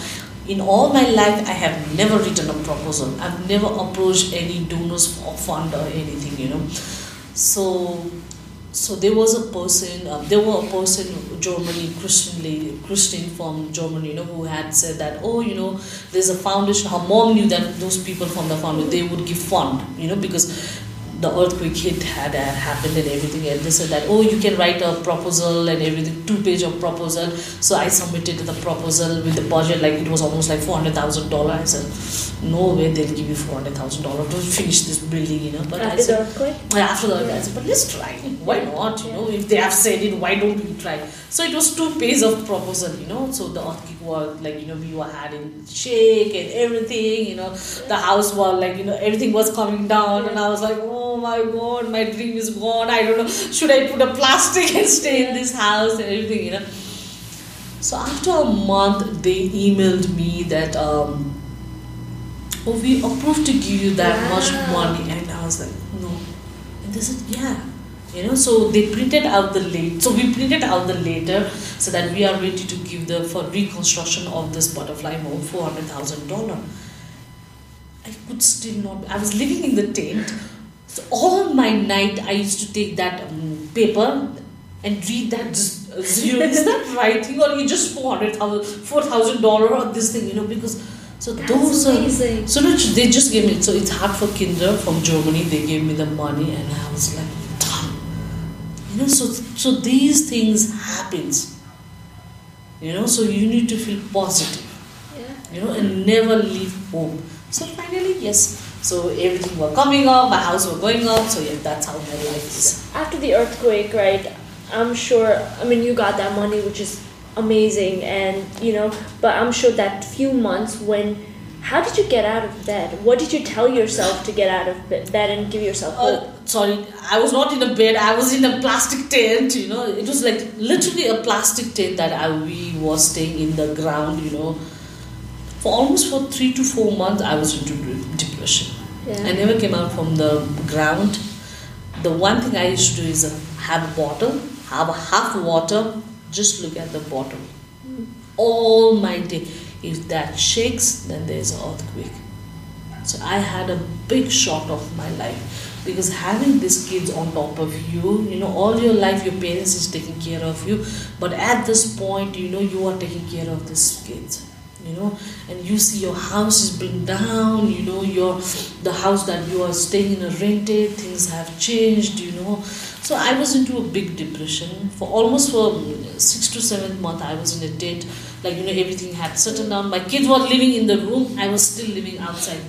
in all my life I have never written a proposal. I've never approached any donors or fund or anything, you know. So so there was a person, uh, there were a person, Germany, Christian lady, Christian from Germany, you know, who had said that, oh, you know, there's a foundation. Her mom knew that those people from the foundation, they would give fund, you know, because the earthquake hit had uh, happened and everything. And they said that, oh, you can write a proposal and everything, two page of proposal. So I submitted the proposal with the budget, like it was almost like four hundred thousand dollars. I said, no way they'll give you four hundred thousand dollars to finish this building, you know. But after I said, the earthquake? Yeah, after the earthquake. I said, but let's try. Why not? You know, if they have said it, why don't we try? So it was two pages of proposal, you know. So the earthquake was like, you know, we were had in shake and everything, you know. The house was like, you know, everything was coming down. And I was like, oh. Oh my God, my dream is gone. I don't know. Should I put a plastic and stay in this house and everything, you know? So after a month, they emailed me that, um, oh, we approved to give you that wow. much money. And I was like, no. And they said, yeah. You know, so they printed out the letter. So we printed out the letter so that we are ready to give the for reconstruction of this butterfly home four hundred thousand dollars. I could still not. I was living in the tent. So all my night I used to take that um, paper and read that just, uh, zero. Is that writing or you just four hundred thousand dollars or this thing, you know, because so that's those amazing. Are so no, they just gave me, so it's hard for Kinder from Germany, they gave me the money and I was like done, you know, so so these things happens, you know, so you need to feel positive, yeah. you know, and never leave home. So finally, yes. So everything were coming up, my house were going up, so yeah, that's how my life is. After the earthquake, right, I'm sure, I mean, you got that money, which is amazing, and, you know, but I'm sure that few months when, how did you get out of bed? What did you tell yourself to get out of bed and give yourself hope? Uh, sorry, I was not in a bed, I was in a plastic tent, you know. It was like literally a plastic tent that I, we was staying in the ground, you know. For almost for three to four months, I was into depression. Yeah. I never came out from the ground. The one thing I used to do is have a bottle, have a half water, just look at the bottle. Mm. All my day. If that shakes, then there's an earthquake. So I had a big shock of my life. Because having these kids on top of you, you know, all your life your parents is taking care of you. But at this point, you know, you are taking care of these kids. You know, and you see your house is burned down, you know, your the house that you are staying in rented, things have changed, you know. So I was into a big depression. For almost for six to seven months I was in a tent, like, you know, everything had settled down. My kids were living in the room, I was still living outside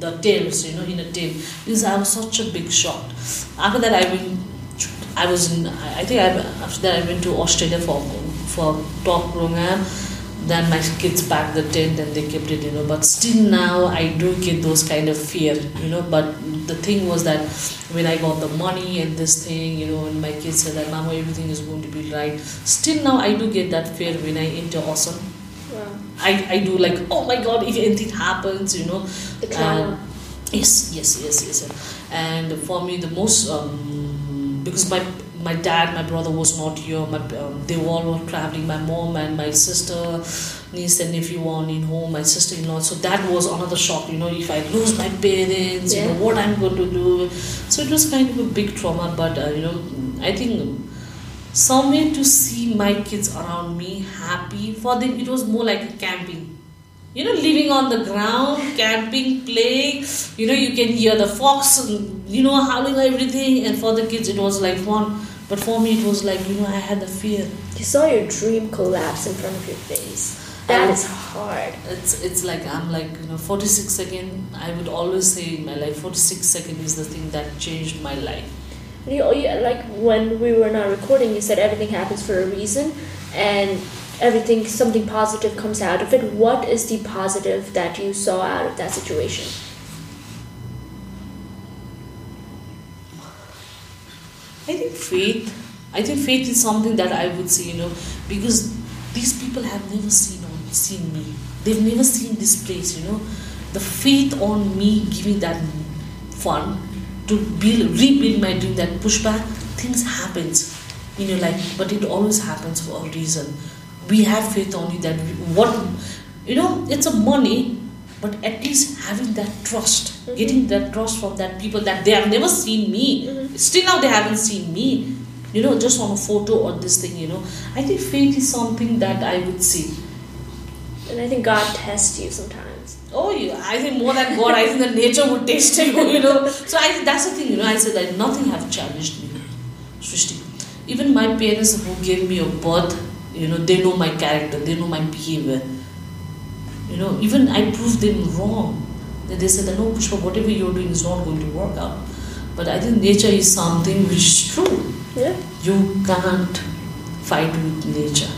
the, the tents, you know, in a tent. Because I was such a big shock. After that I went, I was in, I think I, after that I went to Australia for, for talk program. Then my kids packed the tent and they kept it, you know, but still now I do get those kind of fear, you know, but the thing was that when I got the money and this thing, you know, and my kids said that, Mama, everything is going to be right. Still now I do get that fear when I enter Awesome. Wow. I, I do like, oh my God, if anything happens, you know. The trauma. Um, yes, yes, yes, yes. And for me, the most, um, because my my dad, my brother was not here. My um, they all were traveling. My mom and my sister, niece and nephew on in home, my sister-in-law. So that was another shock, you know, if I lose my parents, yeah. you know, what I'm going to do. So it was kind of a big trauma, but, uh, you know, I think somewhere to see my kids around me happy, for them it was more like camping. You know, living on the ground, camping, playing, you know, you can hear the fox, you know, howling, everything. And for the kids, it was like fun. But for me, it was like, you know, I had the fear. You saw your dream collapse in front of your face. That and is hard. It's it's like, I'm like, you know, forty-six second, I would always say in my life, forty-six second is the thing that changed my life. You, like when we were not recording, you said everything happens for a reason, and everything, something positive comes out of it. What is the positive that you saw out of that situation? I think faith. I think faith is something that I would say, you know, because these people have never seen seen me. They've never seen this place, you know. The faith on me giving that fun to build, rebuild my dream, that pushback, things happens in your life, but it always happens for a reason. We have faith only that we, what, you know, it's a money, but at least having that trust, mm-hmm. getting that trust from that people that they have never seen me, mm-hmm. still now they haven't seen me, you know, just on a photo or this thing, you know. I think faith is something that I would see. And I think God tests you sometimes. Oh, yeah. I think more than God, I think that nature would test you, you know. So I think that's the thing, you know, I said that nothing have challenged me, Srishti. Even my parents who gave me a birth, you know, they know my character, they know my behavior. You know, even I proved them wrong. They said that, no, Pushpa, whatever you're doing is not going to work out. But I think nature is something which is true. Yeah. You can't fight with nature.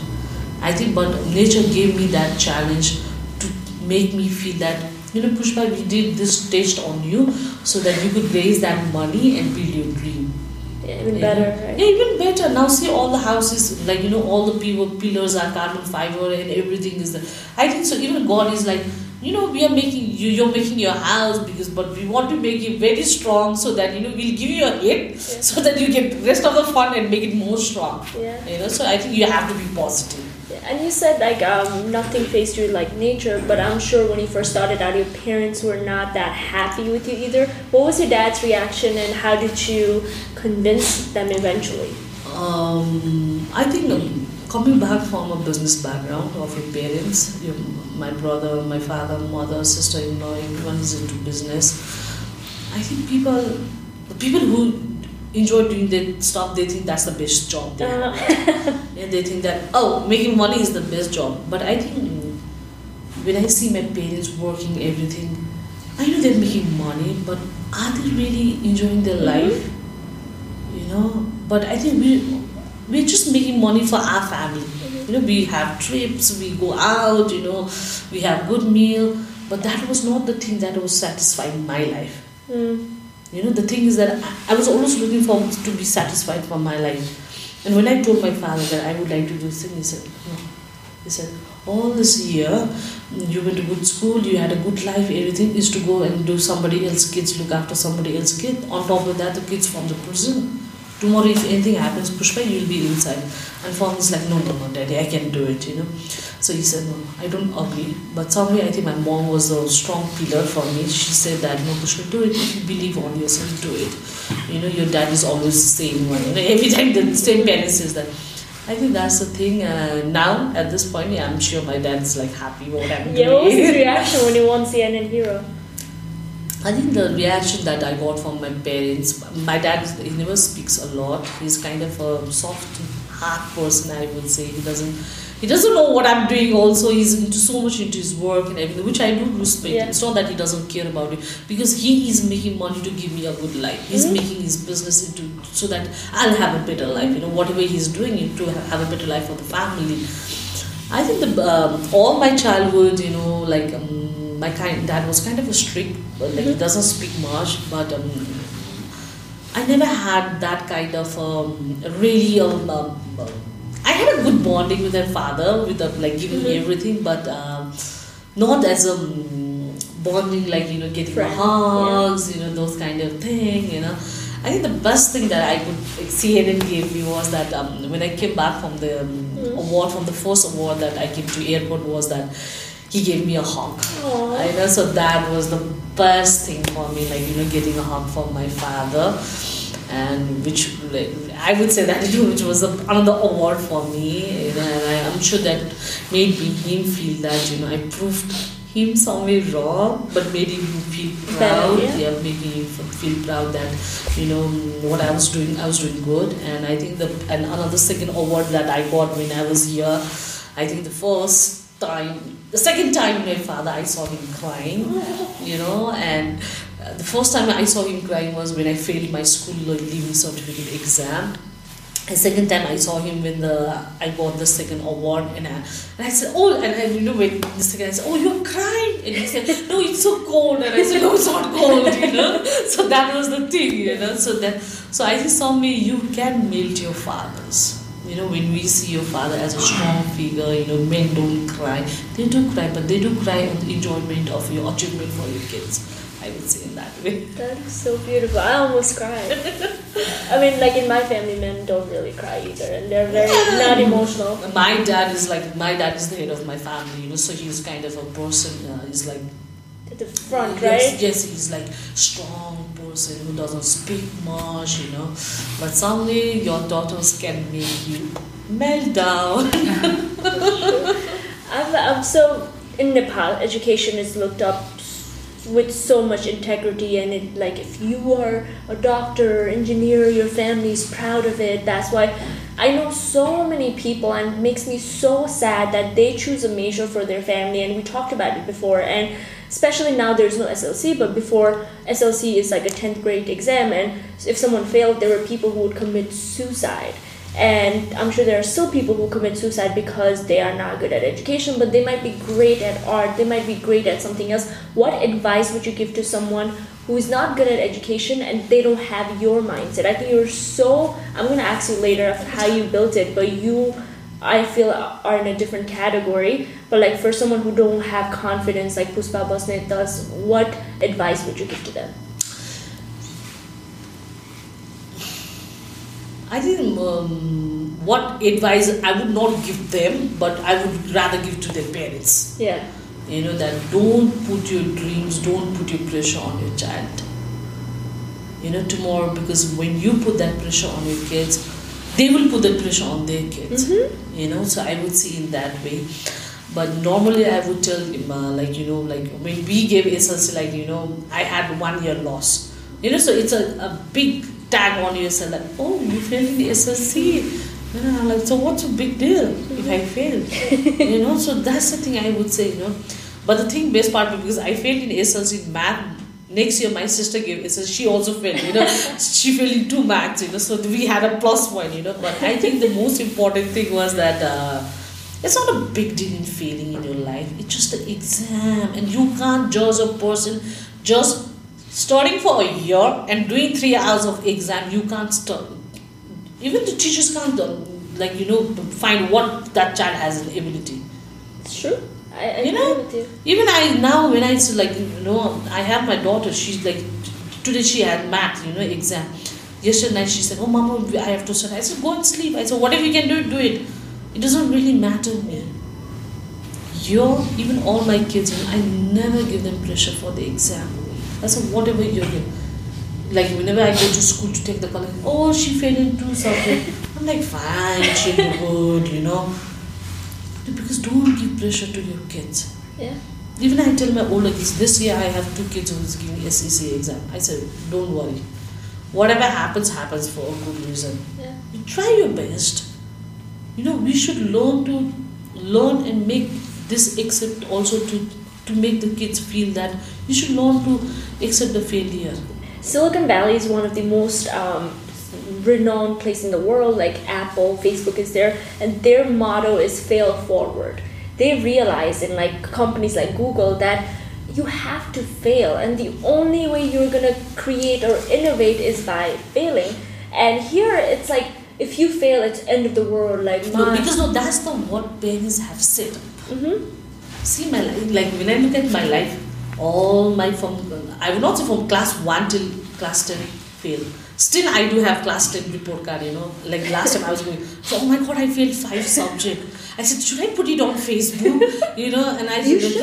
I think, but nature gave me that challenge to make me feel that, you know, Pushpa, we did this test on you so that you could raise that money and build your dream. Yeah, even yeah. better, right? Yeah, even better. Now see all the houses, like, you know, all the people, pillars are carbon fiber and everything is there. I think so. Even God is like, you know, we are making you, you're making your house because, but we want to make it very strong so that, you know, we'll give you a hit yeah. so that you get the rest of the fun and make it more strong. Yeah. You know, so I think you have to be positive. And you said, like, um, nothing faced you like nature, but I'm sure when you first started out, your parents were not that happy with you either. What was your dad's reaction, and how did you convince them eventually? Um, I think um, coming back from a business background of your parents, your, my brother, my father, mother, sister-in-law, everyone is into business. I think people, the people who enjoy doing that stuff, they think that's the best job they have. And they think that, oh, making money is the best job. But I think when I see my parents working everything, I know they're making money, but are they really enjoying their life? You know, but I think we, we're just making money for our family. You know, we have trips, we go out, you know, we have good meal, but that was not the thing that was satisfying my life. Mm. You know, the thing is that I was always looking for to be satisfied for my life. And when I told my father that I would like to do this thing, he said, no. He said, all this year, you went to good school, you had a good life, everything is to go and do somebody else's kids, look after somebody else's kids. On top of that, the kids from the prison. Tomorrow, if anything happens, Pushpa, you'll be inside. And for me, it's like, no, no, no, Daddy, I can do it, you know. So he said, no, I don't agree. But somewhere, I think my mom was a strong pillar for me. She said that, no, Pushpa, do it. If you believe on yourself, do it. You know, your dad is always the same one. You know, every time the same parent says that. I think that's the thing. Uh, now, at this point, yeah, I'm sure my dad's like happy what I'm doing. Yeah, what was his reaction when he won C N N Hero? I think the reaction that I got from my parents, my dad, he never speaks a lot. He's kind of a soft heart person, I would say. He doesn't he doesn't know what I'm doing also. He's into so much into his work and everything, which I do respect. Yeah. It's not that he doesn't care about it, because he is making money to give me a good life. He's mm-hmm. making his business into so that I'll have a better life. You know, whatever he's doing, it to have a better life for the family. I think the, um, all my childhood, you know, like... Um, My kind, dad was kind of a strict, like mm-hmm. he doesn't speak much, but um, I never had that kind of um, really, um, um, I had a good bonding with their father, with the, like giving mm-hmm. everything, but um, not as a bonding like, you know, getting Friend. hugs, yeah. you know, those kind of thing, you know. I think the best thing that I could, like, C N N gave me was that um, when I came back from the um, mm. award, from the first award that I came to airport, was that he gave me a hug. Aww. I know, so that was the best thing for me, like, you know, getting a hug from my father, and which, like, I would say that it which was a, another award for me, you know, and I, I'm sure that made me, him feel that, you know, I proved him somewhere wrong, but made him feel proud. Better, yeah. yeah, making him feel proud that, you know, what I was doing, I was doing good. And I think the and another second award that I got when I was here, I think the first time, the second time my father, I saw him crying, you know, and the first time I saw him crying was when I failed my school leaving certificate exam. The second time I saw him when the I got the second award, and I, and I said, oh, and I, you know, when the second I said, oh, you're crying, and he said, no, it's so cold, and I said, no, it's not cold, you know. So that was the thing, you know. So that, so I think some way you can melt your fathers. You know, when we see your father as a strong figure, you know, men don't cry. They do cry, but they do cry on the enjoyment of your achievement for your kids. I would say in that way. That is so beautiful. I almost cried. I mean, like in my family, men don't really cry either, and they're very not emotional. My dad is like my dad is the head of my family, you know, so he's kind of a person. Uh, he's like at the front, yes, right? Yes, he's like strong person who doesn't speak much, you know. But suddenly, your daughters can make you melt down. I'm, I'm so in Nepal. Education is looked up with so much integrity, and it, like, if you are a doctor or engineer, your family is proud of it. That's why I know so many people, and it makes me so sad that they choose a major for their family, and we talked about it before, and especially now there's no S L C, but before S L C is like a tenth grade exam, and if someone failed, there were people who would commit suicide. And I'm sure there are still people who commit suicide because they are not good at education, but they might be great at art, they might be great at something else. What advice would you give to someone who is not good at education and they don't have your mindset? I think you're so, I'm going to ask you later of how you built it, but you, I feel, are in a different category. But like for someone who don't have confidence like Pushpa Basnet does, what advice would you give to them? I think um, what advice I would not give them, but I would rather give to their parents. Yeah. You know, that don't put your dreams, don't put your pressure on your child. You know, tomorrow, because when you put that pressure on your kids, they will put that pressure on their kids. Mm-hmm. You know, so I would see in that way. But normally I would tell them, uh, like, you know, like when we gave S L C, like, you know, I had one year loss. You know, so it's a, a big tag on yourself that, oh, you failed in the S L C. And I'm like, so what's a big deal if I failed? You know, so that's the thing I would say, you know. But the thing, best part, because I failed in S L C in math. Next year, my sister gave S L C. She also failed, you know. She failed in two maths, you know. So we had a plus one, you know. But I think the most important thing was that uh, it's not a big deal in failing in your life. It's just an exam. And you can't judge a person just studying for a year and doing three hours of exam. You can't start. Even the teachers can't, like, you know, find what that child has an ability. It's true. I, I you know, with you. Even I now when I like you know I have my daughter. She's like today she had math, you know, exam. Yesterday night she said, "Oh, Mama, I have to study." I said, "Go and sleep." I said, "Whatever you can do, do it. It doesn't really matter me." You're even all my kids. I never give them pressure for the exam. I said, whatever you're doing. Like, whenever I go to school to take the college, oh, she failed in two subjects. I'm like, fine, she'll be good, you know. Because don't give pressure to your kids. Yeah. Even I tell my older kids, this year I have two kids who's giving S E C exam. I said, don't worry. Whatever happens, happens for a good reason. Yeah. You try your best. You know, we should learn to learn and make this accept also to to make the kids feel that you should learn to accept the failure. Silicon Valley is one of the most um, renowned places in the world, like Apple, Facebook is there, and their motto is fail forward. They realize in like companies like Google that you have to fail, and the only way you're going to create or innovate is by failing. And here it's like, if you fail, it's end of the world. Like no, my... because no, that's the what parents have said. Mm-hmm. See my life, like when I look at my life, all my from I would not say from class one till class ten fail. Still, I do have class ten report card. You know, like last time I was going, so, oh my god, I failed five subjects. I said, should I put it on Facebook? You know, and I you should,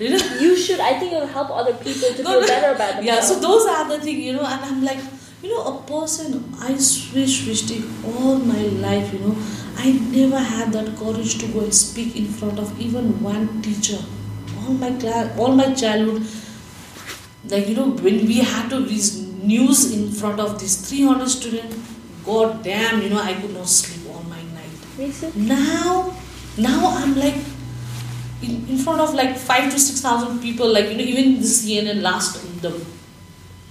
you know, you should. I think it will help other people to no, feel no. better about themselves. Yeah, so those are the things, you know, and I'm like, you know, a person I switched, Shristi, all my life, you know, I never had that courage to go and speak in front of even one teacher. All my class, all my childhood, like you know, when we had to read news in front of these three hundred students, god damn, you know, I could not sleep all my night. Now. Now I'm like in, in front of like five to six thousand people, like you know, even the C N N last the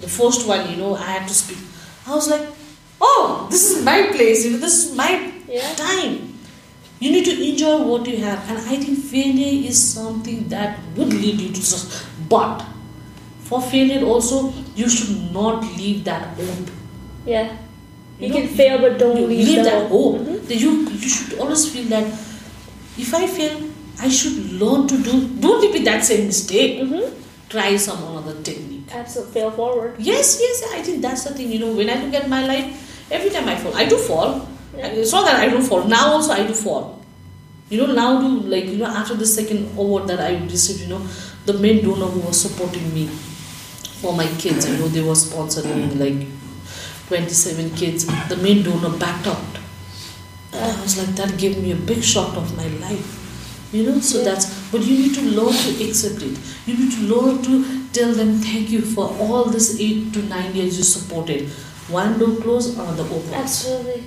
the first one, you know, I had to speak. I was like, oh, this is my place, you know, this is my yeah. time. You need to enjoy what you have, and I think failure is something that would lead you to success. But for failure also, you should not leave that hope. Yeah, you, you know, can fail, but don't you leave, leave that hope. Mm-hmm. That you you should always feel that. If I fail, I should learn to do. Don't repeat that same mistake. Mm-hmm. Try some other technique. Absolutely, fail forward. Yes, yes. I think that's the thing. You know, when I look at my life, every time I fall, I do fall. Yeah. It's not that I don't fall. Now also I do fall. You know, now do like you know after the second award that I received, you know, the main donor who was supporting me for my kids, you know, they were sponsoring like twenty-seven kids. The main donor backed out. I was like, that gave me a big shock of my life, you know. So yeah. that's, but you need to learn to accept it. You need to learn to tell them thank you for all this eight to nine years you supported. One door closed, another opens. Absolutely.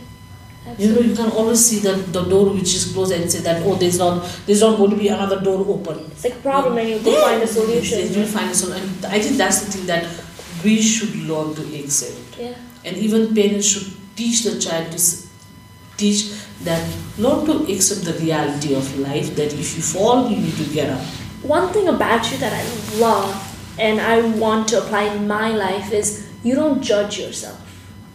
Absolutely. You know, you can always see that the door which is closed and say that, oh, there's not, there's not going to be another door open. It's like a problem, and you go yeah. find a solution. You will find a solution. And I think that's the thing that we should learn to accept. Yeah. And even parents should teach the child to. Teach that not to accept the reality of life, that if you fall, you need to get up. One thing about you that I love and I want to apply in my life is you don't judge yourself.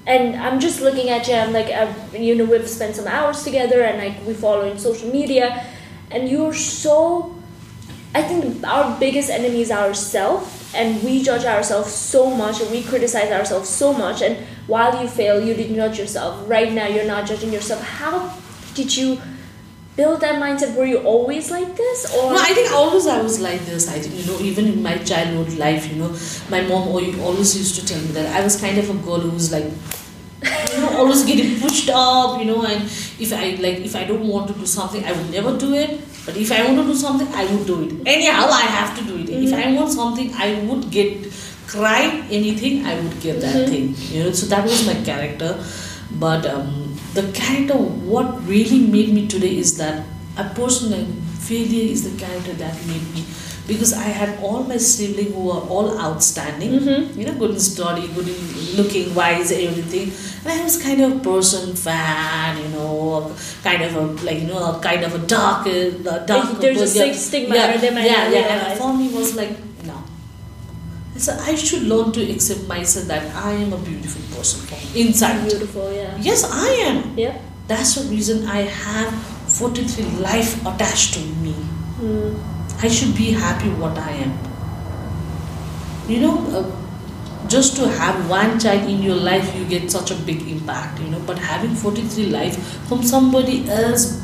And I'm just looking at you, I'm like, I've, you know, we've spent some hours together and like we follow in social media, and you're so, I think our biggest enemy is ourselves. And we judge ourselves so much, and we criticize ourselves so much. And while you fail, you didn't judge yourself. Right now, you're not judging yourself. How did you build that mindset? Were you always like this? Or no, I think always I was like this. I think, you know, even in my childhood life, you know, my mom always used to tell me that I was kind of a girl who was like, you know, always getting pushed up, you know. And if I like, if I don't want to do something, I would never do it. But if I want to do something, I would do it. Anyhow, I have to do it. Mm-hmm. If I want something, I would get, cry anything, I would get that mm-hmm. thing. You know, so that was my character. But um, the character, what really made me today is that a person like failure is the character that made me. Because I had all my siblings who were all outstanding. Mm-hmm. You know, good in study, good in looking, wise, everything. And I was kind of a person, fat, you know, kind of a, like, you know, kind of a dark, uh, dark. There's a sick stigma. Yeah, yeah, yeah, yeah. And for me was like, no. And so I should learn to accept myself that I am a beautiful person from inside. Beautiful, yeah. Yes, I am. Yeah. That's the reason I have forty-three life attached to me. Mm. I should be happy what I am. You know, uh, just to have one child in your life, you get such a big impact, you know. But having forty-three life from somebody else,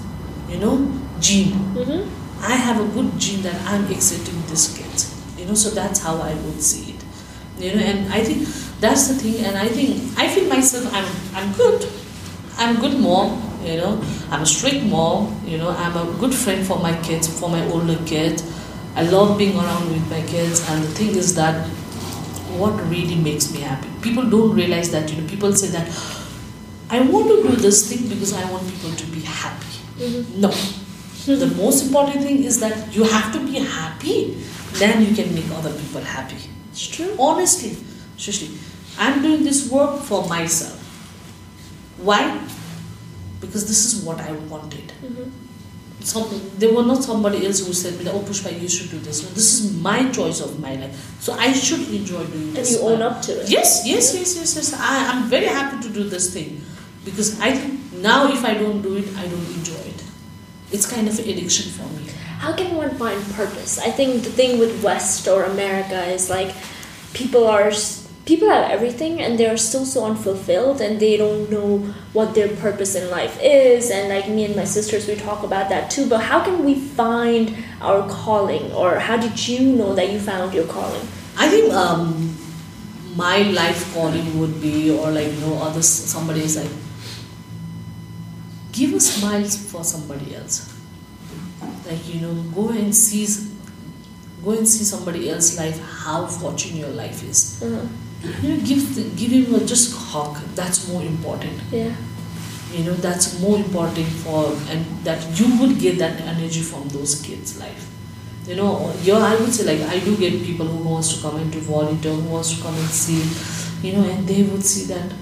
you know, gene. Mm-hmm. I have a good gene that I'm accepting this kid. You know, so that's how I would see it. You know, and I think that's the thing. And I think, I feel myself, I'm, I'm good. I'm a good mom. You know, I'm a strict mom, you know, I'm a good friend for my kids, for my older kids. I love being around with my kids, and the thing is that what really makes me happy. People don't realize that, you know, people say that, I want to do this thing because I want people to be happy. Mm-hmm. No. Mm-hmm. The most important thing is that you have to be happy, then you can make other people happy. It's true. Honestly, Shristi, I'm doing this work for myself. Why? Because this is what I wanted. Mm-hmm. Some, there were not somebody else who said, oh Pushpa, you should do this. No, this is my choice of my life. So I should enjoy doing this. And you own up to it. Yes, yes, yes, yes, yes. I, I'm very happy to do this thing. Because I think Now if I don't do it, I don't enjoy it. It's kind of an addiction for me. How can one find purpose? I think the thing with West or America is like people are people have everything and they're still so unfulfilled and they don't know what their purpose in life is. And like me and my sisters, we talk about that too. But how can we find our calling, or how did you know that you found your calling? I think um, my life calling would be, or like, you know, others, somebody is like, give a smile for somebody else. Like, you know, go and see, go and see somebody else's life, how fortunate your life is. Mm-hmm. You know, give the, give him a just hug. That's more important. Yeah. You know, that's more important for, and that you would get that energy from those kids' life. You know, yeah, I would say like I do get people who wants to come and to volunteer, who wants to come and see, you know, and they would see that.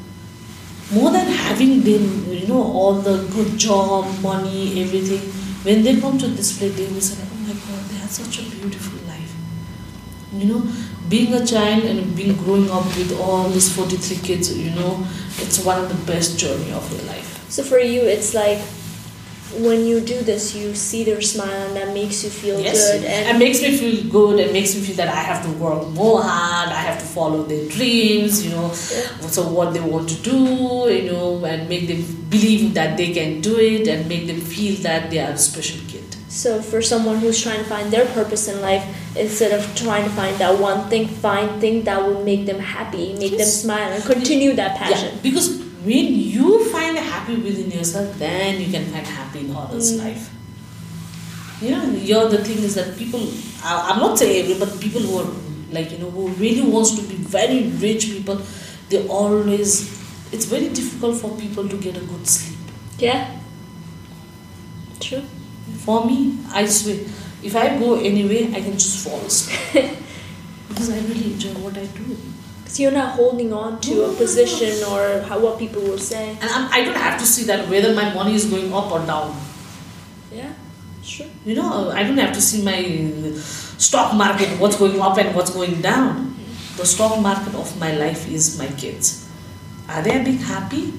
More than having them, you know, all the good job, money, everything, when they come to this place, they will say, oh my God, they have such a beautiful life. You know, being a child and being growing up with all these forty-three kids, you know, it's one of the best journey of your life. So for you, it's like, when you do this, you see their smile and that makes you feel yes. good. And it makes me feel good. It makes me feel that I have to work more hard. I have to follow their dreams, you know, yeah. so what they want to do, you know, and make them believe that they can do it and make them feel that they are a special kid. So for someone who's trying to find their purpose in life, instead of trying to find that one thing, find thing that will make them happy, make yes. them smile and continue that passion. Yeah, because when you find happy within yourself, then you can find happy in others' mm. life. You know, you're, the thing is that people, I, I'm not saying every, but people who are like, you know, who really wants to be very rich people, they always, it's very difficult for people to get a good sleep. Yeah. True. For me, I swear, if I go anywhere, I can just fall asleep. Because I really enjoy what I do. Because you're not holding on to no, a position no, no. or how, what people will say. And I'm, I don't have to see that whether my money is going up or down. Yeah, sure. You know, I don't have to see my stock market, what's going up and what's going down. Mm-hmm. The stock market of my life is my kids. Are they being happy?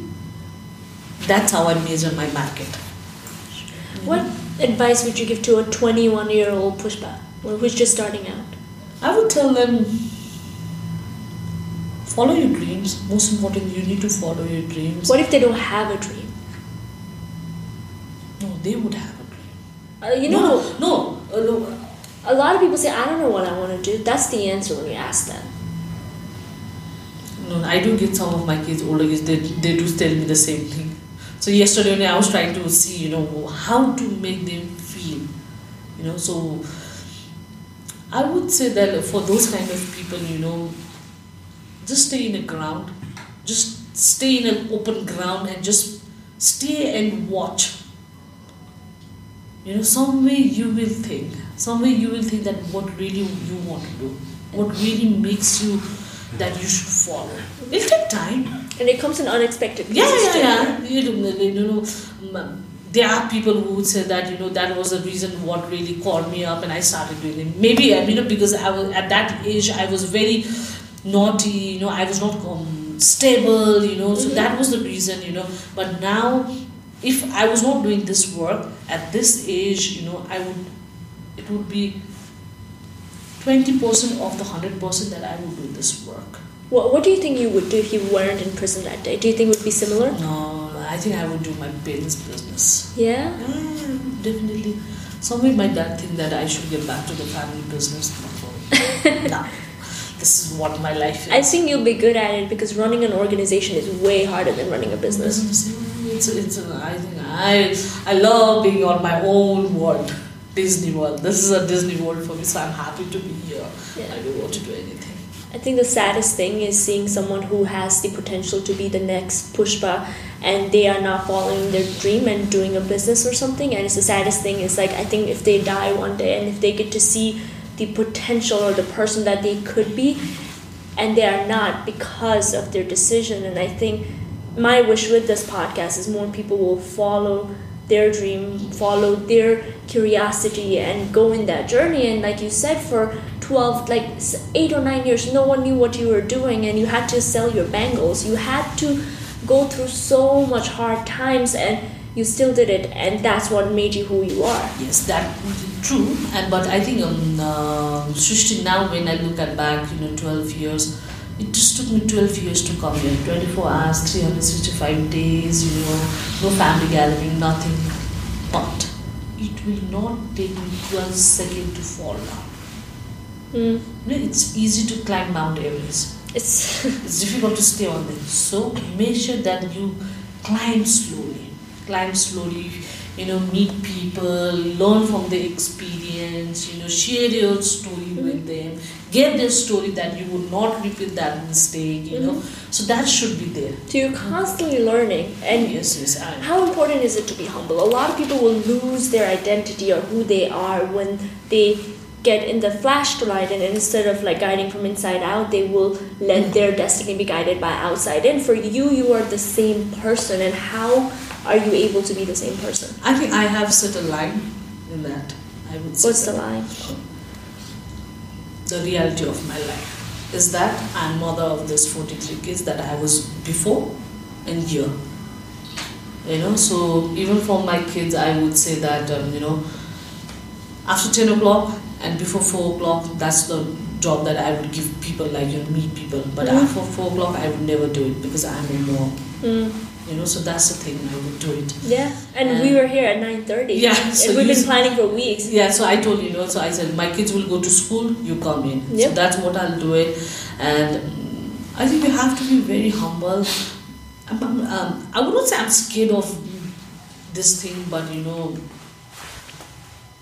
That's how I measure my market. Sure. Mm-hmm. What advice would you give to a twenty-one-year-old Pushpa who's just starting out? I would tell them, follow your dreams. Most important, you need to follow your dreams. What if they don't have a dream? No, they would have a dream. Uh, you know, no, no, no. A lot of people say, I don't know what I want to do. That's the answer when you ask them. No, I do get some of my kids, older kids, they, they do tell me the same thing. So yesterday I was trying to see, you know, how to make them feel. You know, so I would say that for those kind of people, you know, just stay in a ground, just stay in an open ground and just stay and watch. You know, some way you will think, some way you will think that what really you want to do, what really makes you that you should follow. It'll take time. And it comes in unexpected places. Yeah, yeah, yeah. You know, there are people who would say that, you know, that was the reason what really called me up and I started doing it. Maybe, you know, because I was at that age, I was very naughty, you know, I was not um, stable, you know, so mm-hmm. that was the reason, you know. But now, if I was not doing this work at this age, you know, I would, it would be twenty percent of the one hundred percent that I would do this work. What, what do you think you would do if you weren't in prison that day? Do you think it would be similar? No, I think I would do my parents' business. Yeah? Yeah, definitely. Somewhere my dad think that I should get back to the family business. No. This is what my life is. I think you'll be good at it because running an organization is way harder than running a business. It's, it's, I think I, I love being on my own world, Disney World. This is a Disney World for me, so I'm happy to be here. Yeah. I don't want to do anything. I think the saddest thing is seeing someone who has the potential to be the next Pushpa and they are not following their dream and doing a business or something. And it's the saddest thing is like, I think if they die one day and if they get to see the potential or the person that they could be and they are not because of their decision. And I think my wish with this podcast is more people will follow their dream, follow their curiosity and go in that journey. And like you said, for twelve, like eight or nine years, no one knew what you were doing and you had to sell your bangles. You had to go through so much hard times and you still did it, and that's what made you who you are. Yes, that true. And but I think um, uh, Shristi, now when I look at back, you know, twelve years, it just took me twelve years to come here. twenty-four hours, three hundred sixty-five days, you know, no family gathering, nothing. But it will not take me twelve seconds to fall down. Mm. You know, it's easy to climb Mount Everest. It's it's difficult to stay on them. So make sure that you climb slowly. Climb slowly, you know, meet people, learn from their experience, you know, share your story mm-hmm. with them, get their story that you would not repeat that mistake, you mm-hmm. know. So that should be there. So you're constantly mm-hmm. learning. And yes, yes, I how important is it to be humble? A lot of people will lose their identity or who they are when they get in the flashlight, and instead of like guiding from inside out, they will let mm-hmm. their destiny be guided by outside. And for you, you are the same person, and how are you able to be the same person? I think I have set a line in that. I would say. What's the line? The reality of my life is that I'm mother of this forty-three kids that I was before and here. You know, so even for my kids, I would say that, um, you know, after ten o'clock and before four o'clock, that's the job that I would give people, like, you know, meet people. But mm. after four o'clock, I would never do it because I'm a mom. Mm. You know, so that's the thing, I would do it. Yeah, and, and we were here at nine thirty. Yeah. So and we've been planning for weeks. Yeah, so I told you, you know, so I said, my kids will go to school, you come in. Yep. So that's what I'll do it. And um, I think you have to be very humble. I'm, um, I wouldn't say I'm scared of this thing, but, you know,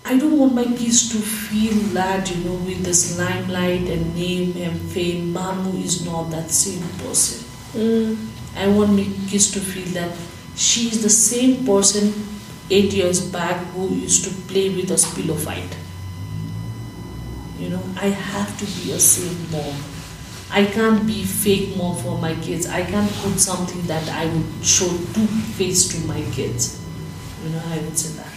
I don't want my kids to feel that, you know, with this limelight and name and fame, Mamu is not that same person. Mm. I want my kids to feel that she is the same person eight years back who used to play with us pillow fight. You know, I have to be a same mom. I can't be fake mom for my kids. I can't put something that I would show two face to my kids. You know, I would say that.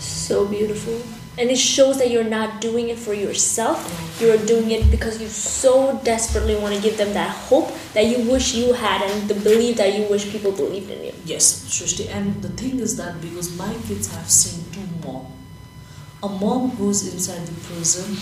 So beautiful. And it shows that you're not doing it for yourself. You're doing it because you so desperately want to give them that hope that you wish you had and the belief that you wish people believed in you. Yes, Shristi. And the thing is that because my kids have seen two moms. A mom who's inside the prison,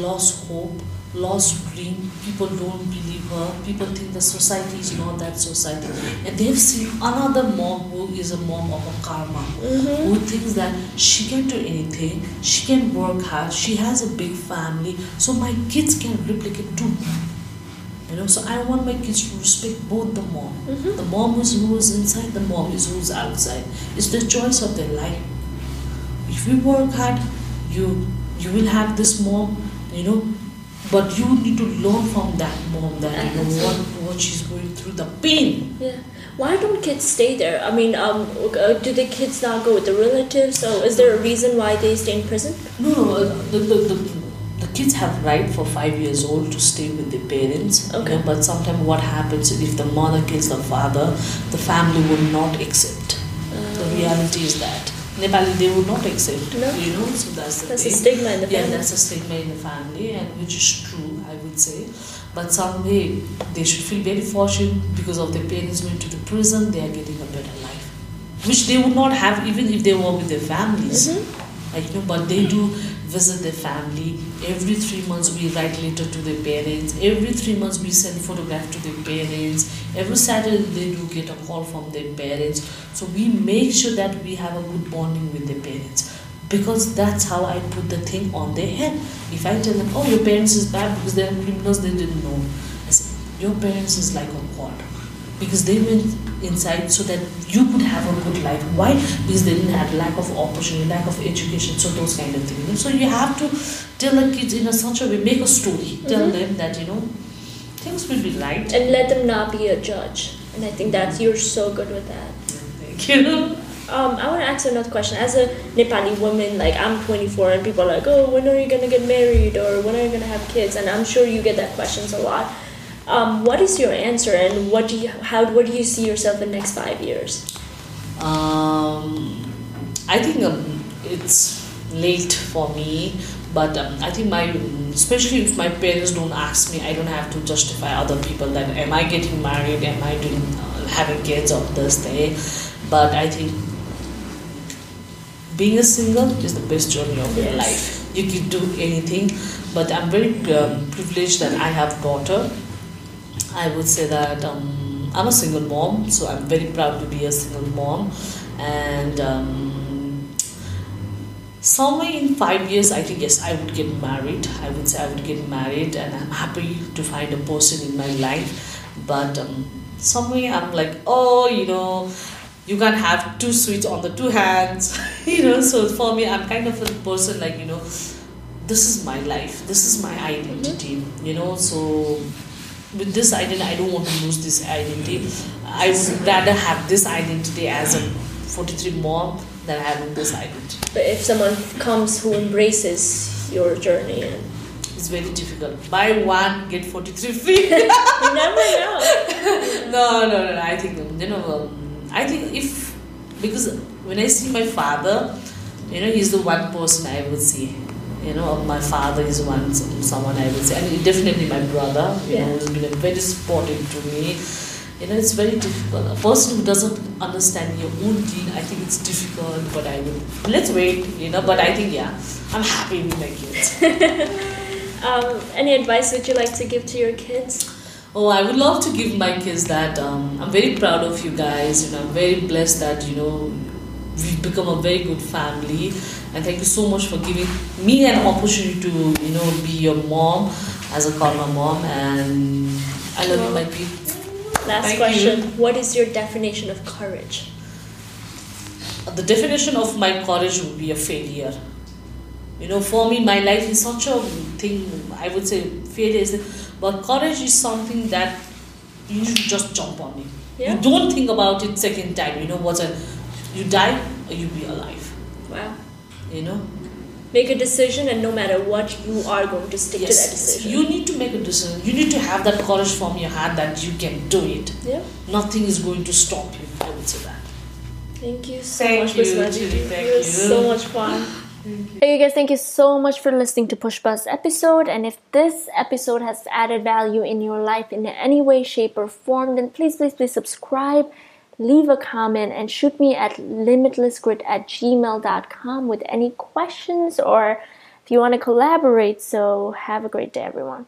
lost hope, lost dream. People don't believe her. People think the society is not that society. And they've seen another mom who is a mom of a karma, mm-hmm. who thinks that she can do anything, she can work hard, she has a big family, so my kids can replicate too. You know, so I want my kids to respect both the mom. Mm-hmm. The mom is who is inside, the mom is who's outside. It's the choice of their life. If you work hard, you you will have this mom, you know, but you need to learn from that mom that you know what, what she's going through, the pain. Yeah. Why don't kids stay there? I mean, um, do the kids not go with the relatives? So is there a reason why they stay in prison? No, no. The, the, the, the kids have right for five years old to stay with their parents. Okay. You know, but sometimes what happens is if the mother kills the father, the family will not accept. Um. The reality is that. Nepali, they would not accept, no. you know, so that's the That's thing. a stigma in the family. Yeah, that's a stigma in the family, and which is true, I would say. But someday, they should feel very fortunate because of their parents went to the prison, they are getting a better life. Which they would not have even if they were with their families. Mm-hmm. Like, you know, but they do visit their family. Every three months, we write letter to their parents. Every three months, we send photograph to their parents. Every Saturday, they do get a call from their parents. So we make sure that we have a good bonding with their parents. Because that's how I put the thing on their head. If I tell them, oh, your parents is bad because they are criminals, they didn't know. I said, your parents is like a god. Because they went inside so that you could have a good life. Why? Because they didn't have lack of opportunity, lack of education, so those kind of things. So you have to tell the kids in a such a way, make a story. Mm-hmm. Tell them that, you know, things will be light. And let them not be a judge. And I think that's, you're so good with that. Thank you. Um, I want to ask another question. As a Nepali woman, like I'm twenty-four and people are like, oh, when are you going to get married? Or when are you going to have kids? And I'm sure you get that questions a lot. Um, what is your answer, and what do you how what do you see yourself in the next five years? Um, I think um, it's late for me, but um, I think my especially if my parents don't ask me, I don't have to justify other people that am I getting married, am I doing uh, having kids on this day. But I think being a single is the best journey of your life. You can do anything, but I'm very um, privileged that I have daughter. I would say that um, I'm a single mom, so I'm very proud to be a single mom. And um, somewhere in five years, I think, yes, I would get married. I would say I would get married, and I'm happy to find a person in my life. But um, somewhere I'm like, oh, you know, you can't have two sweets on the two hands, you know. So for me, I'm kind of a person like, you know, this is my life, this is my identity, mm-hmm. you know. So with this identity, I don't want to lose this identity. I would rather have this identity as a forty-three mom than having this identity. But if someone comes who embraces your journey, and it's very difficult. Buy one, get forty-three free. You never know. No, no, no. I think you know. I think if, because when I see my father, you know, he's the one person I would see. You know, my father is one someone I would say, and definitely my brother. You yeah. know, he's been very supportive to me. You know, it's very difficult. A person who doesn't understand your own gene, I think it's difficult. But I would let's wait. You know, but I think yeah, I'm happy with my kids. um, any advice would you like to give to your kids? Oh, I would love to give my kids that um, I'm very proud of you guys. You know, I'm very blessed that you know we've become a very good family, and thank you so much for giving me an opportunity to you know be your mom as a karma mom. And I love you, my people. Last thank question: you. What is your definition of courage? The definition of my courage would be a failure. You know, for me, my life is such a thing. I would say failure is, but courage is something that you just jump on it. Yeah. You don't think about it second time. You know what's a, you die or you be alive. Wow. You know, make a decision, and no matter what, you are going to stick yes. to that decision. You need to make a decision. You need to have that courage from your heart that you can do it. Yeah. Nothing is going to stop you. I would say that. Thank you so thank much. You, for Julie, thank it was you. So much fun. Hey you guys, thank you so much for listening to Pushpa's episode, and if this episode has added value in your life in any way, shape or form, then please please please subscribe, leave a comment, and shoot me at limitlessgrit at gmail dot com with any questions or if you want to collaborate. So have a great day everyone.